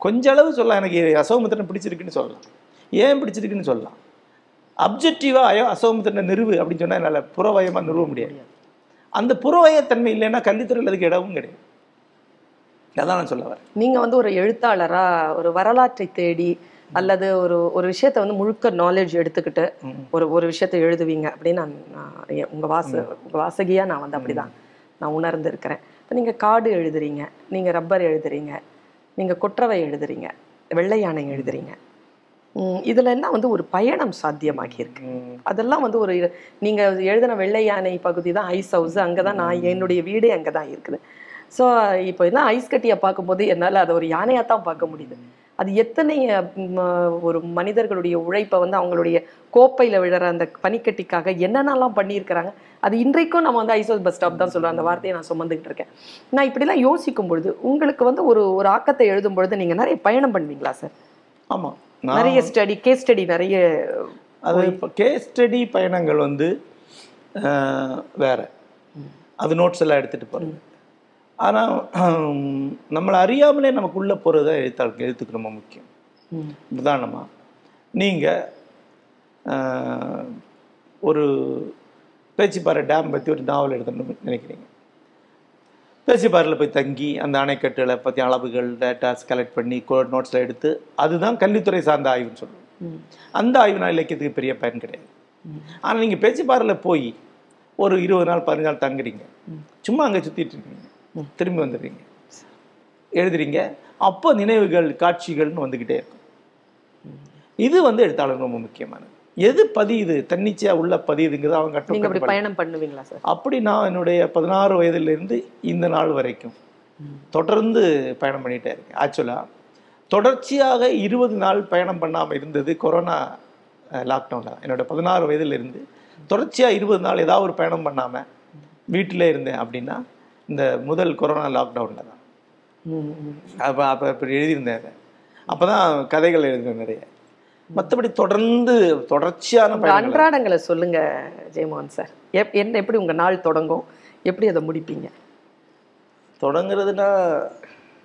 கொஞ்ச அளவு சொல்லலாம், எனக்கு அசோகமுத்திரன் பிடிச்சிருக்குன்னு சொல்லலாம், ஏன் பிடிச்சிருக்குன்னு சொல்லலாம். அப்ஜெக்டிவாக அயோ அசோகமுத்திரனை நிறுவு அப்படின்னு சொன்னால் என்னால் புறவயமாக நிறுவ முடியாது. அந்த புறவயத்தன்மை இல்லைன்னா கல்வித்துறையில் அதுக்கு இடமும் கிடையாது. அதான் நான் சொல்ல வரேன். நீங்கள் வந்து ஒரு எழுத்தாளராக ஒரு வரலாற்றை தேடி அல்லது ஒரு ஒரு விஷயத்தை வந்து முழுக்க நாலேஜ் எடுத்துக்கிட்டு ஒரு ஒரு விஷயத்தை எழுதுவீங்க அப்படின்னு நான் நான் உங்கள் வாச உங்கள் வாசகியாக நான் வந்து அப்படி தான் நான் உணர்ந்துருக்கிறேன். இப்போ நீங்கள் காடு எழுதுறீங்க, நீங்கள் ரப்பர் எழுதுறீங்க, நீங்கள் கொற்றவை எழுதுறீங்க, வெள்ளை யானை எழுதுறீங்க, இதில் எல்லாம் வந்து ஒரு பயணம் சாத்தியமாகியிருக்கு. அதெல்லாம் வந்து ஒரு நீங்கள் எழுதின வெள்ளை யானை பகுதி தான் ஐஸ் ஹவுஸ், அங்கே தான் நான் என்னுடைய வீடே அங்கே தான் இருக்குது. ஸோ இப்போ எல்லாம் ஐஸ் கட்டியை பார்க்கும்போது என்னால் அதை ஒரு யானையாக தான் பார்க்க முடியுது. அது எத்தனை ஒரு மனிதர்களுடைய உழைப்பை வந்து அவங்களுடைய கோப்பையில் விழுற அந்த பனிக்கட்டிக்காக என்னென்னலாம் பண்ணியிருக்கிறாங்க, அது இன்றைக்கும் நம்ம வந்து ஐசோஸ் பஸ் ஸ்டாப் தான் சொல்கிறோம், அந்த வார்த்தையை நான் சுமந்துக்கிட்டு இருக்கேன். நான் இப்படிலாம் யோசிக்கும் பொழுது உங்களுக்கு வந்து ஒரு ஒரு ஆக்கத்தை எழுதும் பொழுது நீங்கள் நிறைய பயணம் பண்ணுவீங்களா சார்? ஆமாம், நிறைய ஸ்டடி, கேஸ் ஸ்டடி நிறைய. அது இப்போ கேஸ் ஸ்டடி பயணங்கள் வந்து வேற, அது நோட்ஸ் எல்லாம் எடுத்துகிட்டு போகிறேன். ஆனால் நம்மளை அறியாமலே நமக்குள்ளே போகிறது தான் எழுத்தாளர்கள், எழுத்துக்கு ரொம்ப முக்கியம். உதாரணமாக நீங்கள் ஒரு பேச்சிப்பாறை டேம் பற்றி ஒரு நாவல் எழுதணும்னு நினைக்கிறீங்க, பேச்சிப்பாறையில் போய் தங்கி அந்த அணைக்கட்டுகளை பற்றி அளவுகள் டேட்டாஸ் கலெக்ட் பண்ணி நோட்ஸில் எடுத்து அதுதான் கல்வித்துறை சார்ந்த ஆய்வுன்னு சொல்லுவோம். அந்த ஆய்வுனால் இலக்கியத்துக்கு பெரிய பயன் கிடையாது. ஆனால் நீங்கள் பேச்சிப்பாறையில் போய் ஒரு இருபது நாள் பதினஞ்சு நாள் தங்குறீங்க, சும்மா அங்கே சுற்றிட்டு இருக்கீங்க, திரும்பி வந்துடுறீங்க, எழுதுறீங்க, அப்போ நினைவுகள் காட்சிகள்னு வந்துக்கிட்டே இருக்கும். இது வந்து எழுத்தாளர் ரொம்ப முக்கியமானது. எது பதியுது தன்னிச்சையாக உள்ள பதியுதுங்கிறது அவங்க கட்டுப்பாடு. பயணம் பண்ணுவீங்களா சார்? அப்படி நான் என்னுடைய பதினாறு வயதுலேருந்து இந்த நாள் வரைக்கும் தொடர்ந்து பயணம் பண்ணிகிட்டே இருக்கேன். ஆக்சுவலாக தொடர்ச்சியாக இருபது நாள் பயணம் பண்ணாமல் இருந்தது கொரோனா லாக்டவுனில். என்னோடய பதினாறு வயதுலேருந்து தொடர்ச்சியாக இருபது நாள் ஏதாவது ஒரு பயணம் பண்ணாமல் வீட்டிலே இருந்தேன் அப்படின்னா இந்த முதல் கொரோனா லாக்டவுனில் தான். அப்போ அப்போ இப்படி எழுதியிருந்தேன், அதை அப்போ தான் கதைகள் எழுதினேன் நிறைய. மற்றபடி தொடர்ந்து தொடர்ச்சியான அன்றாடங்களை சொல்லுங்கள் ஜெயமோன் சார். எப் என்ன எப்படி உங்கள் நாள் தொடங்கும், எப்படி அதை முடிப்பீங்க? தொடங்குறதுனா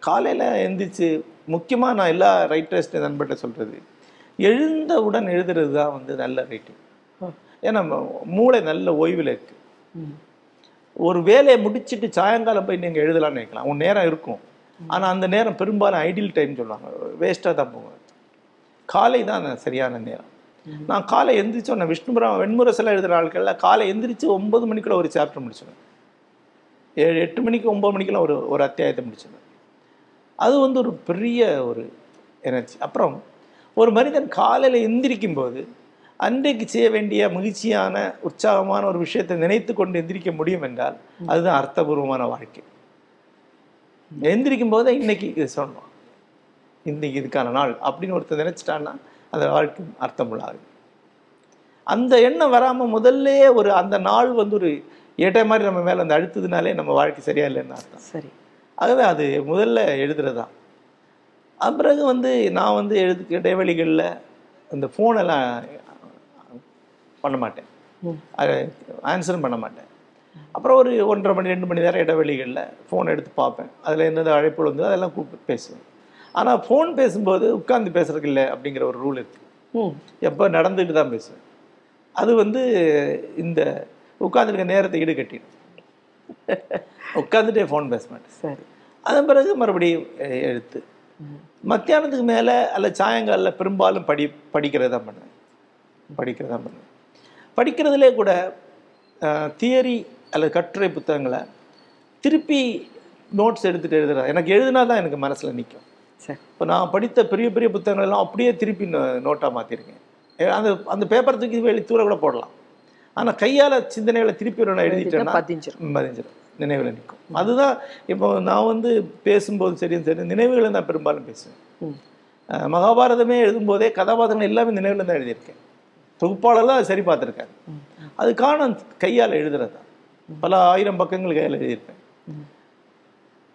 காலையில் எழுந்திரிச்சு முக்கியமாக நான் எல்லா ரைட்டர்ஸ்ட்டு நண்பர்கிட்ட சொல்கிறது, எழுந்தவுடன் எழுதுறது தான் வந்து நல்ல ரைட்டிங். ஏன்னா மூளை நல்ல ஓய்வில் இருக்குது. ஒரு வேலையை முடிச்சுட்டு சாயங்காலம் போய் நீங்கள் எழுதலாம்னு நினைக்கலாம், உன் நேரம் இருக்கும். ஆனால் அந்த நேரம் பெரும்பாலும் ஐடியல் டைம்னு சொல்லுவாங்க, வேஸ்ட்டாக தான் போவாங்க. காலை தான் சரியான நேரம். நான் காலை எந்திரிச்சு நான் விஷ்ணுபுரம் வெண்முறை சிலை எழுதுகிற ஆட்களில் காலை எந்திரிச்சு ஒம்பது மணிக்குள்ள ஒரு சாப்டர் முடிச்சுடுவேன், ஏழு எட்டு மணிக்கு ஒம்பது மணிக்கெல்லாம் ஒரு ஒரு அத்தியாயத்தை முடிச்சுடுவேன். அது வந்து ஒரு பெரிய ஒரு எனர்ஜி. அப்புறம் ஒரு மனிதன் காலையில் எந்திரிக்கும்போது அன்றைக்கு செய்ய வேண்டிய மகிழ்ச்சியான உற்சாகமான ஒரு விஷயத்தை நினைத்து கொண்டு எந்திரிக்க முடியும் என்றால் அதுதான் அர்த்தபூர்வமான வாழ்க்கை. எந்திரிக்கும் போதே இன்னைக்கு இது சொல்லணும், இன்றைக்கி இதுக்கான நாள் அப்படின்னு ஒருத்தர் நினச்சிட்டான்னா அந்த வாழ்க்கை அர்த்தமுள்ளாகுது. அந்த எண்ணம் வராமல் முதல்ல ஒரு அந்த நாள் வந்து ஒரு ஏட்டை மாதிரி நம்ம மேலே அந்த அழுத்ததுனாலே நம்ம வாழ்க்கை சரியா இல்லைன்னு அர்த்தம். சரி, ஆகவே அது முதல்ல எழுதுறது தான். அப்புறம் வந்து நான் வந்து எழுதுக்கு இடைவெளிகளில் அந்த ஃபோனெல்லாம் பண்ண மாட்டேன், அதை ஆன்சரும் பண்ண மாட்டேன். அப்புறம் ஒரு ஒன்றரை மணி ரெண்டு மணி நேரம் இடைவெளிகளில் ஃபோன் எடுத்து பார்ப்பேன், அதில் என்னென்ன அழைப்பு வந்து அதெல்லாம் கூப்பிட்டு பேசுவேன். ஆனால் ஃபோன் பேசும்போது உட்கார்ந்து பேசுறதுக்கு இல்லை அப்படிங்கிற ஒரு ரூல் இருக்குது. எப்போ நடந்துட்டு தான் பேசுவேன். அது வந்து இந்த உட்காந்துருக்க நேரத்தை ஈடு கட்டிடும், உட்காந்துட்டே ஃபோன் பேச மாட்டேன். சரி, அதன் பிறகு மறுபடியும் எழுத்து. மத்தியானத்துக்கு மேலே அல்ல சாயங்காலில் பெரும்பாலும் படி படிக்கிறது தான் பண்ணுவேன் படிக்கிறது தான் பண்ணுவேன் படிக்கிறதுலே கூட தியரி அல்லது கட்டுரை புத்தகங்களை திருப்பி நோட்ஸ் எடுத்துகிட்டு எழுதுகிறேன். எனக்கு எழுதுனா தான் எனக்கு மனசில் நிற்கும். சரி, இப்போ நான் படித்த பெரிய பெரிய புத்தகங்கள் எல்லாம் அப்படியே திருப்பி நோட்டாக மாற்றிருக்கேன். அந்த அந்த பேப்பர் தூக்கி எழுதி தூர கூட போடலாம், ஆனால் கையால் சிந்தனைகளை திருப்பி நான் எழுதிட்டேன்னா பதிஞ்சிடும் பதிஞ்சிடும் நினைவில் நிற்கும். அதுதான் இப்போ நான் வந்து பேசும்போது சரியும் சரி நினைவுகளை நான் பெரும்பாலும் பேசுவேன். மகாபாரதமே எழுதும்போதே கதாபாத்திரங்கள் எல்லாமே நினைவில் தான் எழுதியிருக்கேன். தொகுப்பாளெல்லாம் சரி பார்த்துருக்காங்க. அதுக்கான கையால் எழுதுறது தான். பல ஆயிரம் பக்கங்கள் கையால் எழுதியிருப்பேன்.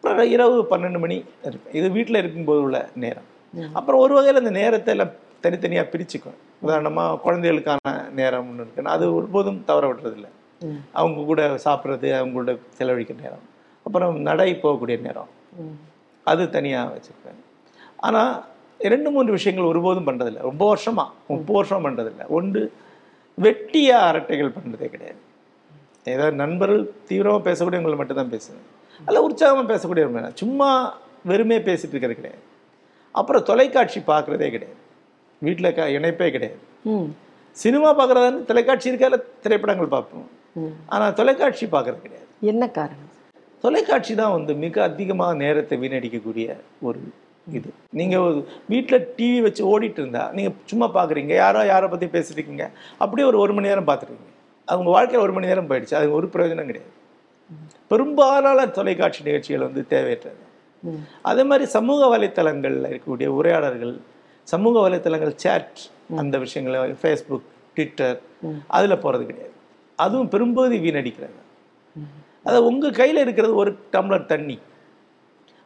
அப்புறம் இரவு பன்னெண்டு மணி இருப்பேன். இது வீட்டில் இருக்கும்போது உள்ள நேரம். அப்புறம் ஒரு வகையில் அந்த நேரத்தை எல்லாம் தனித்தனியாக பிரிச்சுக்குவேன். உதாரணமாக குழந்தைகளுக்கான நேரம் ஒன்று இருக்குன்னா அது ஒருபோதும் தவற விடுறதில்லை. அவங்க கூட சாப்பிட்றது, அவங்களோட செலவழிக்கிற நேரம், அப்புறம் நடை போகக்கூடிய நேரம், அது தனியாக வச்சுருப்பேன். ஆனால் ரெண்டு மூன்று விஷயங்கள் ஒருபோதும் பண்ணுறதில்லை. ரொம்ப வருஷமாக முப்பது வருஷம் பண்ணுறதில்லை. ஒன்று, வெட்டியாக அரட்டைகள் பண்ணுறதே கிடையாது. ஏதாவது நண்பர்கள் தீவிரமாக பேசக்கூடியவங்களை மட்டும்தான் பேசுவேன், அல்ல உற்சாகமாக பேசக்கூடியவங்க வேணாம். சும்மா வெறுமையே பேசிகிட்டு இருக்கிறது கிடையாது. அப்புறம் தொலைக்காட்சி பார்க்குறதே கிடையாது. வீட்டில் க இணைப்பே கிடையாது. சினிமா பார்க்குறதான்னு தொலைக்காட்சி இருக்கால திரைப்படங்கள் பார்ப்போம், ஆனால் தொலைக்காட்சி பார்க்குறது கிடையாது. என்ன காரணம்? தொலைக்காட்சி தான் வந்து மிக அதிகமாக நேரத்தை வீணடிக்கக்கூடிய ஒரு இது. நீங்கள் வீட்டில் டிவி வச்சு ஓடிட்டு இருந்தால் நீங்கள் சும்மா பார்க்குறீங்க, யாரோ யாரை பற்றி பேசிட்டு இருக்கீங்க, அப்படியே ஒரு ஒரு மணி நேரம் பார்த்துருக்கீங்க. அவங்க வாழ்க்கையில் ஒரு மணி நேரம் போயிடுச்சு. அது ஒரு பிரயோஜனம் கிடையாது. பெரும்பாலான தொலைக்காட்சி நிகழ்ச்சிகள் வந்து தேவையற்றது. அதே மாதிரி சமூக வலைத்தளங்களில் இருக்கக்கூடிய உரையாடல்கள், சமூக வலைத்தளங்கள் சேட், அந்த விஷயங்களை ஃபேஸ்புக், ட்விட்டர், அதில் போகிறது கிடையாது. அதுவும் பெரும்பகுதி வீணடிக்கிறாங்க. அதை உங்கள் கையில் இருக்கிறது ஒரு டம்ளர் தண்ணி,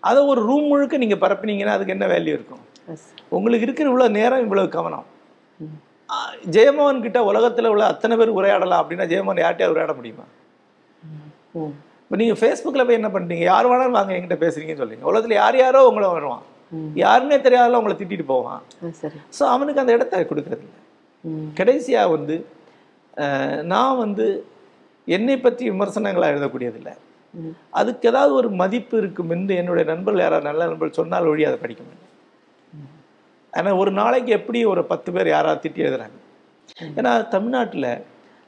அதை ஒரு ரூம் முழுக்க நீங்கள் பரப்பினீங்கன்னா அதுக்கு என்ன வேல்யூ இருக்கும்? உங்களுக்கு இருக்கிற இவ்வளோ நேரம், இவ்வளோ கவனம். ஜெயமோன் கிட்ட உலகத்தில் உள்ள அத்தனை பேர் உரையாடலாம் அப்படின்னா ஜெயமோன் யார்கிட்டயாவது உரையாட முடியுமா? இப்போ நீங்கள் ஃபேஸ்புக்கில் போய் என்ன பண்ணுறீங்க? யார் வேணாலும் வாங்க என்கிட்ட பேசுகிறீங்கன்னு சொல்கிறீங்க. உலகத்தில் யார் யாரோ உங்களை வருவான், யாருன்னே தெரியாத உங்களை திட்டிட்டு போவான். ஸோ அவனுக்கு அந்த இடத்த கொடுக்கறதில்ல. கடைசியாக வந்து நான் வந்து என்னை பற்றி விமர்சனங்களாக எழுதக்கூடியதில்லை. அதுக்கு ஏதாவது ஒரு மதிப்பு இருக்கும் என்று என்னுடைய நண்பர்கள் யாராவது நல்ல நண்பர்கள் சொன்னால் ஒழி அதை படிக்க முடியும். ஆனால் ஒரு நாளைக்கு எப்படி ஒரு பத்து பேர் யாராவது திட்டி எழுதுறாங்க? ஏன்னா தமிழ்நாட்டில்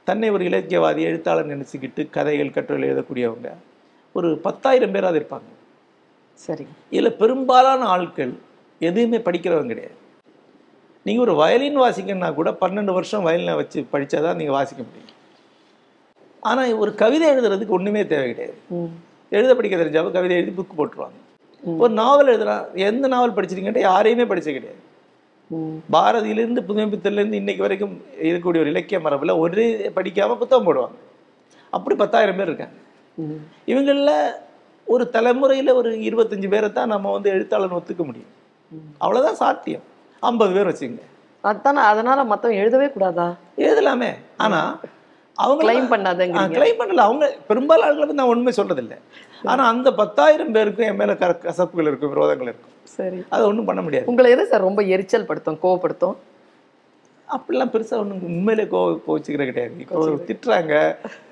தன்னை ஒரு இலக்கியவாதி எழுத்தாளர் நினச்சிக்கிட்டு கதைகள் கட்டுரை எழுதக்கூடியவங்க ஒரு பத்தாயிரம் பேராக இருப்பாங்க. சரி, இதில் பெரும்பாலான ஆட்கள் எதுவுமே படிக்கிறவங்க கிடையாது. நீங்கள் ஒரு வயலின் வாசிக்கணுன்னா கூட பன்னெண்டு வருஷம் வயலினை வச்சு படித்தா தான் நீங்கள் வாசிக்க முடியும். ஆனால் ஒரு கவிதை எழுதுறதுக்கு ஒன்றுமே தேவை கிடையாது. எழுத படிக்க தெரிஞ்சாலும் கவிதை எழுதி புக்கு போட்டுருவாங்க. ஒரு நாவல் எழுதுனா எந்த நாவல் படிச்சிருக்கேன்ட்டு யாரையுமே படித்தது கிடையாது. பாரதியிலிருந்து புதுமைப்பித்தன்லேருந்து இன்றைக்கு வரைக்கும் இருக்கக்கூடிய ஒரு இலக்கிய மரபில் ஒரே படிக்காமல் புத்தகம் போடுவாங்க. அப்படி பத்தாயிரம் பேர் இருக்காங்க. இவங்களில் ஒரு தலைமுறையில் ஒரு இருபத்தஞ்சி பேரை தான் நம்ம வந்து எழுத்தாளர் ஒத்துக்க முடியும். அவ்வளோதான் சாத்தியம். ஐம்பது பேர் வச்சுங்க அதுதானே. அதனால் மற்றவங்க எழுதவே கூடாதா? எழுதலாமே. ஆனால் அவங்க கிளைம் பண்ணாதங்க. கிளைம் பண்ணல. அவங்க பெரும்பாலும் ஆட்களை பற்றி நான் ஒன்றுமே சொல்கிறதில்லை. ஆனால் அந்த பத்தாயிரம் பேருக்கும் என் மேலே கர கசப்புகள் இருக்கும், விரோதங்கள் இருக்கும். சரி, அதை ஒன்றும் பண்ண முடியாது. உங்களை எது சார் ரொம்ப எரிச்சல் படுத்தும், கோவப்படுத்தும்? அப்படிலாம் பெருசாக ஒன்றும் உண்மையிலே கோ கோச்சிக்கிற கிடையாது. திட்டுறாங்க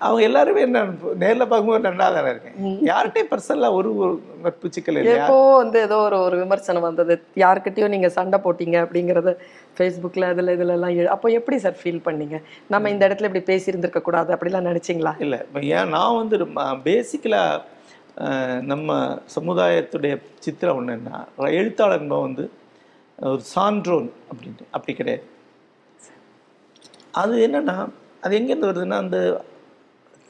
அவங்க எல்லாருமே. நான் நேரில் பார்க்கும்போது நல்லா தானே இருக்கேன். யார்கிட்டையும் பர்சனலாக ஒரு ஒரு நட்பு சிக்கல் இல்லை. எப்போ வந்து ஏதோ ஒரு ஒரு விமர்சனம் வந்தது, யார்கிட்டையும் நீங்கள் சண்டை போட்டீங்க அப்படிங்கிறத ஃபேஸ்புக்கில் அதில் இதிலெல்லாம் எழு அப்போ எப்படி சார் ஃபீல் பண்ணீங்க? நம்ம இந்த இடத்துல இப்படி பேசியிருந்துருக்க கூடாது அப்படிலாம் நினச்சிங்களா? இல்லை, ஏன் நான் வந்து பேசிக்கலாக நம்ம சமுதாயத்துடைய சித்திரம் ஒன்றுன்னா எழுத்தாளர் என்பது வந்து ஒரு சான்றோன் அப்படின்ட்டு அப்படி கிடையாது. அது என்னென்னா அது எங்கேருந்து வருதுன்னா அந்த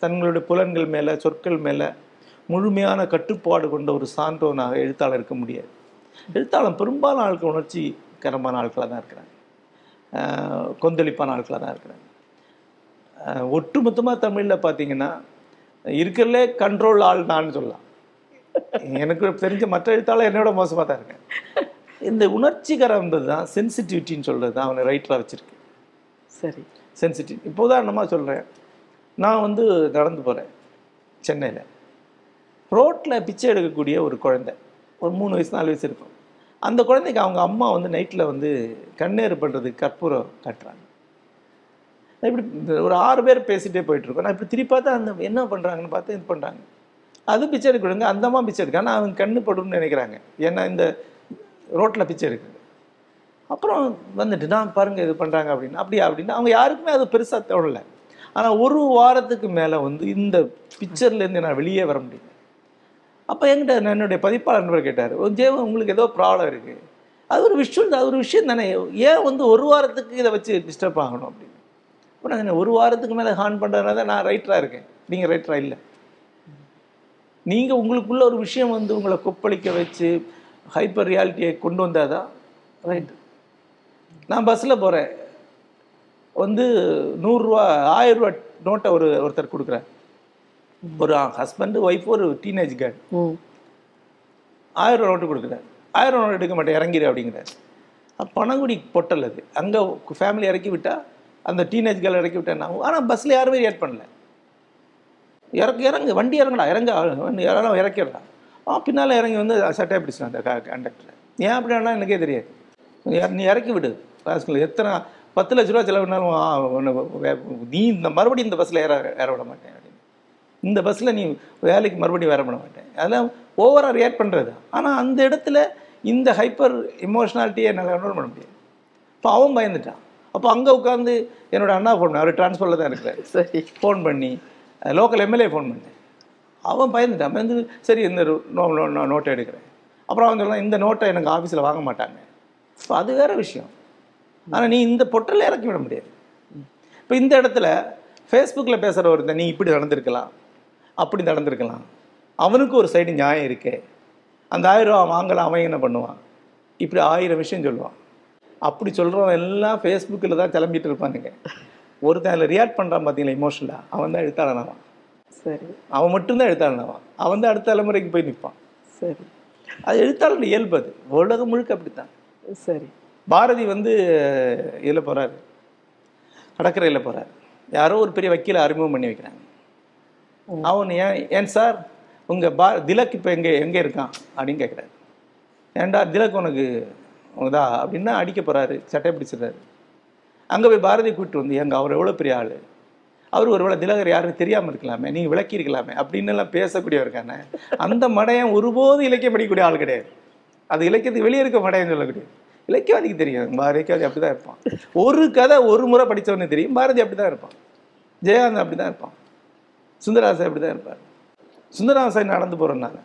தங்களுடைய புலன்கள் மேலே, சொற்கள் மேலே முழுமையான கட்டுப்பாடு கொண்ட ஒரு சான்றோனாக எழுத்தாளர் இருக்க முடியாது. எழுத்தாளர் பெரும்பாலான ஆட்கள் உணர்ச்சிகரமான ஆட்களாக தான் இருக்கிறாங்க, கொந்தளிப்பான ஆட்களாக தான் இருக்கிறாங்க. ஒட்டுமொத்தமாக தமிழில் பார்த்தீங்கன்னா இருக்கிறதுலே கண்ட்ரோல் ஆள் நான் சொல்லலாம். எனக்கு தெரிஞ்ச மற்ற எழுத்தாளர் என்னோட மோசமாக தான் இருக்கேன். இந்த உணர்ச்சிகரம்ன்றது தான் சென்சிட்டிவிட்டின்னு சொல்கிறது தான் அவனை ரைட்டராக வச்சுருக்கு. சரி, சென்சிட்டிவ். இப்போ உதாரணமாக சொல்கிறேன், நான் வந்து நடந்து போகிறேன் சென்னையில். ரோட்டில் பிச்சை எடுக்கக்கூடிய ஒரு குழந்தை, ஒரு மூணு வயசு நாலு வயசு இருக்கும். அந்த குழந்தைக்கு அவங்க அம்மா வந்து நைட்டில் வந்து கண்ணேறு பண்ணுறதுக்கு கற்பூரம் காட்டுறாங்க. இப்படி ஒரு ஆறு பேர் பேசிகிட்டே போயிட்டுருக்கோம். நான் இப்படி திருப்பி பார்த்தா அந்த என்ன பண்ணுறாங்கன்னு பார்த்து இது பண்ணுறாங்க. அது பிச்சை எடுக்க விடுங்க, அந்தமாக பிச்சை எடுக்க, ஆனால் அவங்க கண்ணு படும்னு நினைக்கிறாங்க, ஏன்னா இந்த ரோட்டில் பிச்சை எடுக்குது. அப்புறம் வந்துட்டு நான் பாருங்கள் இது பண்ணுறாங்க அப்படின்னு அப்படியா அப்படின்னு அவங்க யாருக்குமே அது பெருசாக தோணலை. ஆனால் ஒரு வாரத்துக்கு மேலே வந்து இந்த பிக்சர்லேருந்து நான் வெளியே வர முடியும். அப்போ என்கிட்ட என்னுடைய பதிப்பாளர் நண்பர் கேட்டார், ஜெயம் உங்களுக்கு ஏதோ ப்ராப்ளம் இருக்குது, அது ஒரு விஷயம் அது ஒரு விஷயம் தானே, ஏன் வந்து ஒரு வாரத்துக்கு இதை வச்சு டிஸ்டர்ப் ஆகணும் அப்படின்னு. இப்போ நான் ஒரு வாரத்துக்கு மேலே ஹார்ன் பண்ணுறதுனால தான் நான் ரைட்டராக இருக்கேன், நீங்கள் ரைட்டராக இல்லை. நீங்கள் உங்களுக்குள்ள ஒரு விஷயம் வந்து உங்களை கொப்பளிக்க வச்சு ஹைப்பர் ரியாலிட்டியை கொண்டு வந்தால் தான் ரைட். நான் பஸ்ஸில் போகிறேன், வந்து நூறுரூவா ஆயிரம் ரூபா நோட்டை ஒரு ஒருத்தர் கொடுக்குறேன், ஒரு ஹஸ்பண்டு ஒய்ஃப் ஒரு டீனேஜ் கேர்ள், ஆயிரம் ரூபா நோட்டு கொடுக்குறேன். ஆயிரம் ரூபா நோட்டு எடுக்க மாட்டேன் இறங்கிடு அப்படிங்கிறேன். பணங்குடி பொட்டல் அது, அங்கே ஃபேமிலி இறக்கி விட்டால் அந்த டீனேஜ் கேர்ள் இறக்கி விட்டேன் நான். ஆனால் பஸ்ஸில் யாருமே ரியாக்ட் பண்ணல, இறக்கு இறங்கு வண்டி இறங்கடா இறங்க யாரும் இறக்கிடலாம். ஆ பின்னால் இறங்கி வந்து சட்டையை பிடிச்சிடும் அந்த கண்டக்டரை. ஏன் அப்படின்னா எனக்கே தெரியாது, நீ இறக்கி விடு காசுக்கு எத்தனை பத்து லட்ச ரூபா செலவுனாலும் நீ இந்த மறுபடியும் இந்த பஸ்ஸில் ஏற ஏற விட மாட்டேன் அப்படின்னு, இந்த பஸ்ஸில் நீ வேலைக்கு மறுபடியும் வேற விட மாட்டேன். அதெல்லாம் ஓவராக ரியாக்ட் பண்ணுறது. ஆனால் அந்த இடத்துல இந்த ஹைப்பர் இமோஷனாலிட்டியை என்னால் கண்ட்ரோல் பண்ண முடியாது. இப்போ அவன் பயந்துட்டான். அப்போ அங்கே உட்காந்து என்னோட அண்ணா ஃபோன் பண்ண, அவர் டிரான்ஸ்பரில் தான் இருக்கிறார், சரி ஃபோன் பண்ணி லோக்கல் எம்எல்ஏ ஃபோன் பண்ணேன். அவன் பயந்துட்டான், பயந்து சரி இந்த நோ நான் நோட்டை எடுக்கிறேன். அப்புறம் அவன் சொன்னான் இந்த நோட்டை எனக்கு ஆஃபீஸில் வாங்க மாட்டாங்க, ஸோ அது வேறு விஷயம். ஆனால் நீ இந்த பொட்டலில் இறக்கி விட முடியாது. இப்போ இந்த இடத்துல ஃபேஸ்புக்கில் பேசுகிற ஒருத்தன் நீ இப்படி நடந்திருக்கலாம் அப்படி நடந்திருக்கலாம், அவனுக்கு ஒரு சைடு நியாயம் இருக்கே, அந்த ஆயிரம் ரூபா வாங்கலாம், அவன் என்ன பண்ணுவான், இப்படி ஆயிரம் விஷயம் சொல்லுவான். அப்படி சொல்கிறவன் எல்லாம் ஃபேஸ்புக்கில் தான் கிளம்பிட்டு இருப்பானுங்க. ஒருத்தன் அதில் ரியாக்ட் பண்ணுறான் பார்த்தீங்களா இமோஷனலாக, அவன் தான் எழுத்தாளனாவான். சரி, அவன் மட்டும்தான் எழுத்தாளனாவான், அவன் தான் அடுத்த தலைமுறைக்கு போய் நிற்பான். சரி, அது எழுத்தாளன் இயல்பு, அது உலகம் முழுக்க அப்படித்தான். சரி, பாரதி வந்து இதில் போகிறாரு, கடற்கரையில் போகிறார், யாரோ ஒரு பெரிய வக்கீலை அறிமுகம் பண்ணி வைக்கிறாங்க. அவன் ஏன் ஏன் சார் உங்கள் பா திலக் இப்போ எங்கே எங்கே இருக்கான் அப்படின்னு கேட்குறாரு. ஏன்டா திலக் உனக்கு உங்கதா அப்படின்னா அடிக்க போகிறாரு, சட்டை பிடிச்சிடுறாரு. அங்கே போய் பாரதி கூப்பிட்டு வந்து எங்கள் அவர் எவ்வளோ பெரிய ஆள், அவர் ஒருவேளை திலகர் யாருன்னு தெரியாமல் இருக்கலாமே, நீங்கள் விளக்கி இருக்கலாமே அப்படின்னு எல்லாம் பேசக்கூடியவருக்கான அந்த மடையன் ஒருபோது இலக்கியம் படிக்கக்கூடிய ஆள் கிடையாது. அது இலக்கியத்துக்கு வெளியே இருக்க மடையன்னு சொல்லக்கூடியது. இலக்கியவாதிக்கு தெரியும் பாரதிக்காவது அப்படி தான் இருப்பான், ஒரு கதை ஒரு முறை படித்தவனே தெரியும். பாரதி அப்படி தான் இருப்பான், ஜெயகாந்தன் அப்படி தான் இருப்பான், சுந்தரராமசாமி அப்படி தான் இருப்பார். சுந்தரராமசாமி நடந்து போகிறனால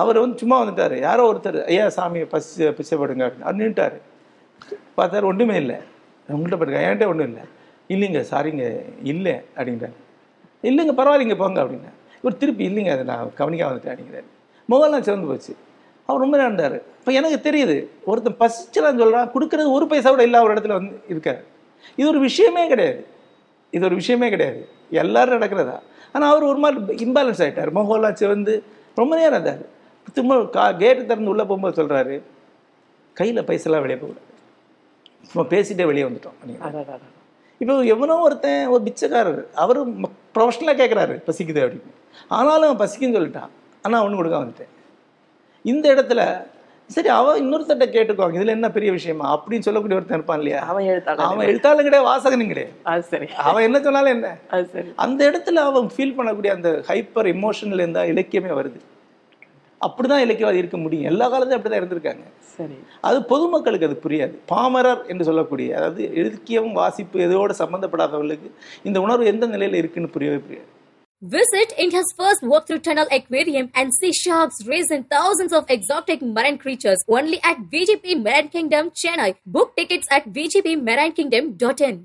அவர் வந்து சும்மா வந்துட்டார், யாரோ ஒருத்தர் ஐயா சாமியை பசி பிச்சைப்படுங்க அப்படின்னு அவர் நின்றுட்டார். பார்த்தாரு ஒன்றுமே இல்லை, உங்கள்கிட்ட போட்டுருக்கேன், என்கிட்ட ஒன்றும் இல்லை, இல்லைங்க சாரிங்க இல்லை அப்படிங்கிறாரு. இல்லைங்க பரவாயில்லைங்க போங்க அப்படின்னா இவர் திருப்பி இல்லைங்க அதை நான் கவனிக்க வந்துட்டேன் அப்படிங்கிறாரு. முகம்லாம் சிறந்து போச்சு, அவர் ரொம்ப நடந்தார். இப்போ எனக்கு தெரியுது ஒருத்தன் பசிச்சலான்னு சொல்கிறான், கொடுக்குறது ஒரு பைசா கூட இல்லாத ஒரு இடத்துல வந்து இருக்கார். இது ஒரு விஷயமே கிடையாது, இது ஒரு விஷயமே கிடையாது, எல்லோரும் நடக்கிறதா. ஆனால் அவர் ஒரு மாதிரி இம்பேலன்ஸ் ஆகிட்டார், முகம்லாம் சிவந்து ரொம்ப நேரம் இருந்தார். திரும்ப கா கேட்டு திறந்து உள்ளே போகும்போது சொல்கிறாரு கையில் பைசெல்லாம் வெளியே போகக்கூடாது, நம்ம பேசிகிட்டே வெளியே வந்துட்டோம் அப்படின்னா. இப்போ எவனோ ஒருத்தன் ஒரு பிச்சைக்காரர், அவர் ப்ரொஃபஷனலாக கேட்குறாரு பசிக்குது அப்படின்னு, ஆனாலும் அவன் பசிக்குன்னு சொல்லிட்டான், ஆனால் அவனு கொடுக்க வந்துட்டேன். இந்த இடத்துல சரி அவன் இன்னொருத்தட்ட கேட்டுக்குவாங்க, இதில் என்ன பெரிய விஷயமா அப்படின்னு சொல்லக்கூடிய ஒருத்தன் இருப்பான் இல்லையா, அவன் எழுத்தாளன் அவன் எழுத்தாளன் கிடையாது, வாசகனும் கிடையாது. அது சரி, அவன் என்ன சொன்னாலும் என்ன. அது சரி, அந்த இடத்துல அவன் ஃபீல் பண்ணக்கூடிய அந்த ஹைப்பர் எமோஷனில் இருந்தால் இலக்கியமே வருது. அப்படிதான் இலக்கியவாதி இருக்க முடியும், எல்லா காலத்தையும் அப்படிதான் இருந்திருக்காங்க. சரி, அது பொதுமக்களுக்கு அது புரியாது. பாமரர் என்று சொல்லக்கூடிய, அதாவது இலக்கியம் வாசிப்பு எதோட சம்பந்தப்படாதவர்களுக்கு இந்த உணர்வு எந்த நிலையில இருக்குன்னு புரியவே புரியாது. Visit India's first walk-through tunnel aquarium and see sharks, rays and thousands of exotic marine creatures only at V G P Marine Kingdom, Chennai. Book tickets at v g p marine kingdom dot in.